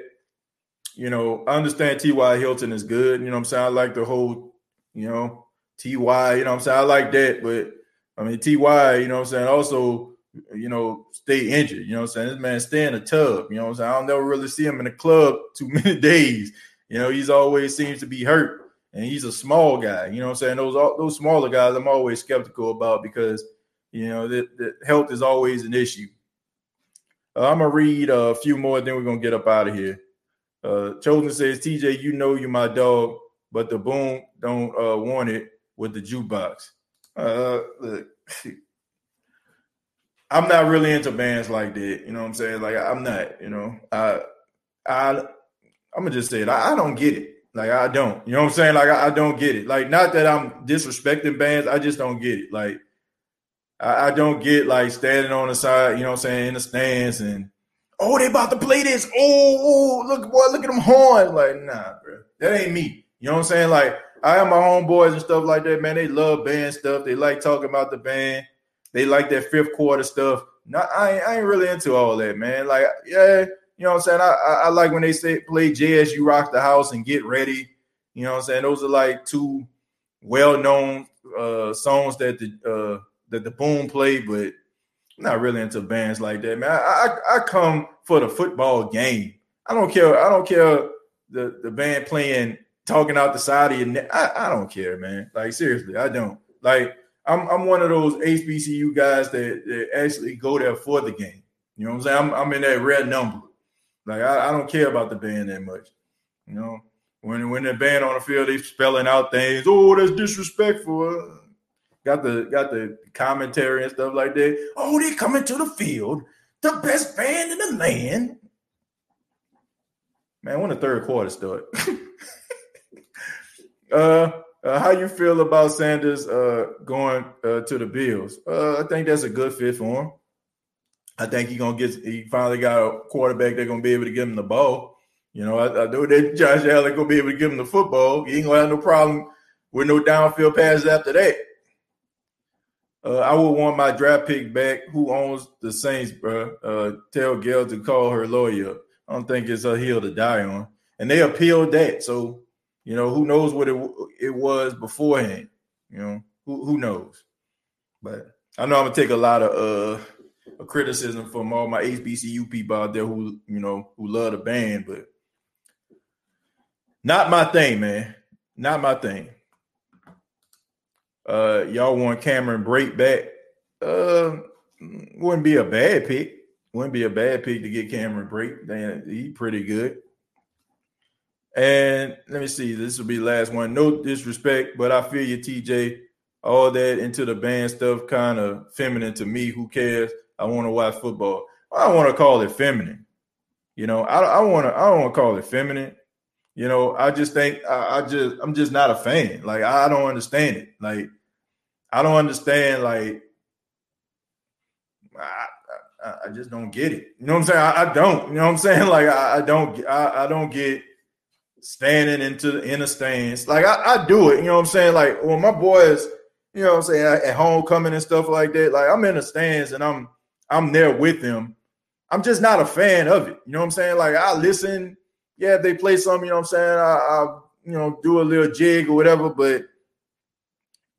you know, I understand T Y. Hilton is good. You know what I'm saying? I like the whole, you know, Ty, you know what I'm saying? I like that, but I mean, Ty, you know what I'm saying, also, you know, stay injured. You know what I'm saying? This man stay in a tub. You know what I'm saying? I don't never really see him in the club too many days. You know, he's always seems to be hurt. And he's a small guy. You know what I'm saying? Those those smaller guys I'm always skeptical about because, you know, the, the health is always an issue. Uh, I'm going to read a few more, then we're going to get up out of here. Uh, Chosen says, T J, you know you my dog, but the boom don't uh, want it with the jukebox. Uh, look, I'm not really into bands like that. You know what I'm saying? Like, I'm not, you know. I, I, I'm going to just say it. I, I don't get it. Like, I don't. You know what I'm saying? Like, I, I don't get it. Like, not that I'm disrespecting bands. I just don't get it. Like, I, I don't get, like, standing on the side, you know what I'm saying, in the stands and, oh, they about to play this. Oh, oh look, boy, look at them horns. Like, nah, bro. That ain't me. You know what I'm saying? Like, I have my homeboys and stuff like that, man. They love band stuff. They like talking about the band. They like that fifth quarter stuff. No, I ain't, I ain't really into all that, man. Like, yeah. You know what I'm saying? I, I, I like when they say play J S U Rock the House and Get Ready. You know what I'm saying? Those are like two well-known uh, songs that the uh, that the Boom played, but I'm not really into bands like that, man. I, I I come for the football game. I don't care. I don't care the, the band playing, talking out the side of your neck. I, I don't care, man. Like, seriously, I don't. Like, I'm I'm one of those H B C U guys that, that actually go there for the game. You know what I'm saying? I'm, I'm in that rare number. Like, I, I don't care about the band that much, you know. When when the band on the field, they spelling out things. Oh, that's disrespectful. Got the got the commentary and stuff like that. Oh, they coming to the field, the best band in the land. Man, when the third quarter start, uh, uh, how you feel about Sanders uh going uh, to the Bills? Uh, I think that's a good fit for him. I think he's gonna get. He finally got a quarterback that's gonna be able to give him the ball. You know, I, I know that Josh Allen gonna be able to give him the football. He ain't gonna have no problem with no downfield passes after that. Uh, I would want my draft pick back. Who owns the Saints, bro? Uh, tell Gail to call her lawyer. I don't think it's her hill to die on, and they appealed that. So, you know, who knows what it it was beforehand? You know, who who knows? But I know I'm gonna take a lot of. Uh, A criticism from all my H B C U people out there who, you know, who love the band, but not my thing, man. Not my thing. Uh, y'all want Cameron Brate back? Uh, wouldn't be a bad pick. Wouldn't be a bad pick to get Cameron Brate. Damn, he pretty good. And let me see. This will be the last one. No disrespect, but I feel you, T J. All that into the band stuff kind of feminine to me. Who cares? I want to watch football. I don't want to call it feminine. You know, I, I want to. I don't want to call it feminine. You know, I just think I, I just I'm just not a fan. Like, I don't understand it. Like, I don't understand. Like, I I, I just don't get it. You know what I'm saying? I, I don't. You know what I'm saying? Like, I, I don't. I, I don't get standing into the inner stands. Like, I, I do it. You know what I'm saying? Like, well, my boys. You know what I'm saying? At homecoming and stuff like that. Like, I'm in the stands and I'm. I'm there with them. I'm just not a fan of it. You know what I'm saying? Like, I listen. Yeah, if they play something, you know what I'm saying? I, I you know, do a little jig or whatever, but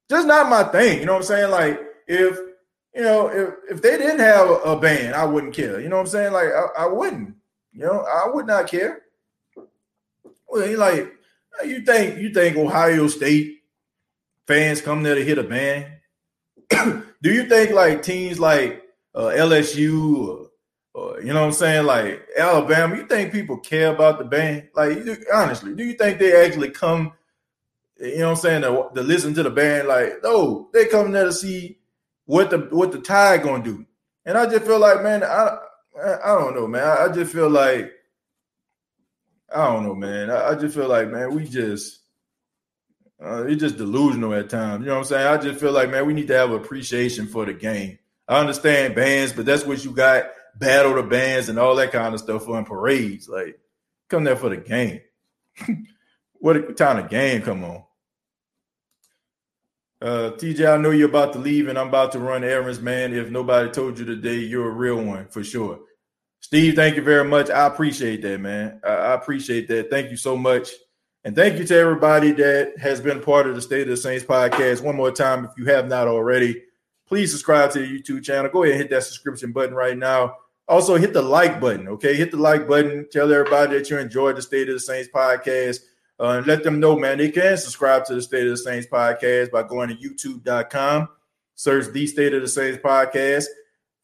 just not my thing. You know what I'm saying? Like, if, you know, if, if they didn't have a, a band, I wouldn't care. You know what I'm saying? Like, I, I wouldn't. You know, I would not care. Well, like, you think, you think Ohio State fans come there to hit a band? Do you think, like, teams like, Uh, L S U, or, or, you know what I'm saying, like Alabama, you think people care about the band? Like, you, honestly, do you think they actually come, you know what I'm saying, to, to listen to the band? Like, no, they come there to see what the what the Tide gonna do. And I just feel like, man, I I don't know, man. I, I just feel like, I don't know, man. I, I just feel like, man, we just, uh, it's just delusional at times. You know what I'm saying? I just feel like, man, we need to have appreciation for the game. I understand bands, but that's what you got, battle the bands and all that kind of stuff on parades. Like, come there for the game. What kind of game? Come on. Uh, T J, I know you're about to leave and I'm about to run errands, man. If nobody told you today, you're a real one for sure. Steve, thank you very much. I appreciate that, man. I, I appreciate that. Thank you so much. And thank you to everybody that has been part of the State of the Saints podcast. One more time, if you have not already, please subscribe to the YouTube channel. Go ahead and hit that subscription button right now. Also, hit the like button, okay? Hit the like button. Tell everybody that you enjoyed the State of the Saints podcast. Uh, and let them know, man, they can subscribe to the State of the Saints podcast by going to YouTube dot com, search the State of the Saints podcast,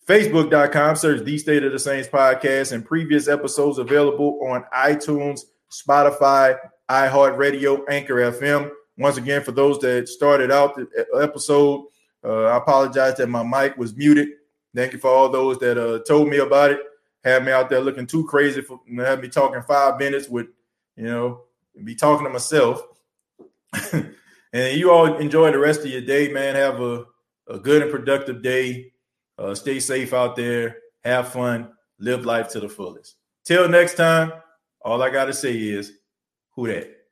Facebook dot com, search the State of the Saints podcast, and previous episodes available on iTunes, Spotify, iHeartRadio, Anchor F M. Once again, for those that started out the episode, uh, I apologize that my mic was muted. Thank you for all those that uh, told me about it. Had me out there looking too crazy for had me talking five minutes with, you know, be talking to myself. And you all enjoy the rest of your day, man. Have a, a good and productive day. Uh, stay safe out there. Have fun. Live life to the fullest. Till next time, all I got to say is, who that?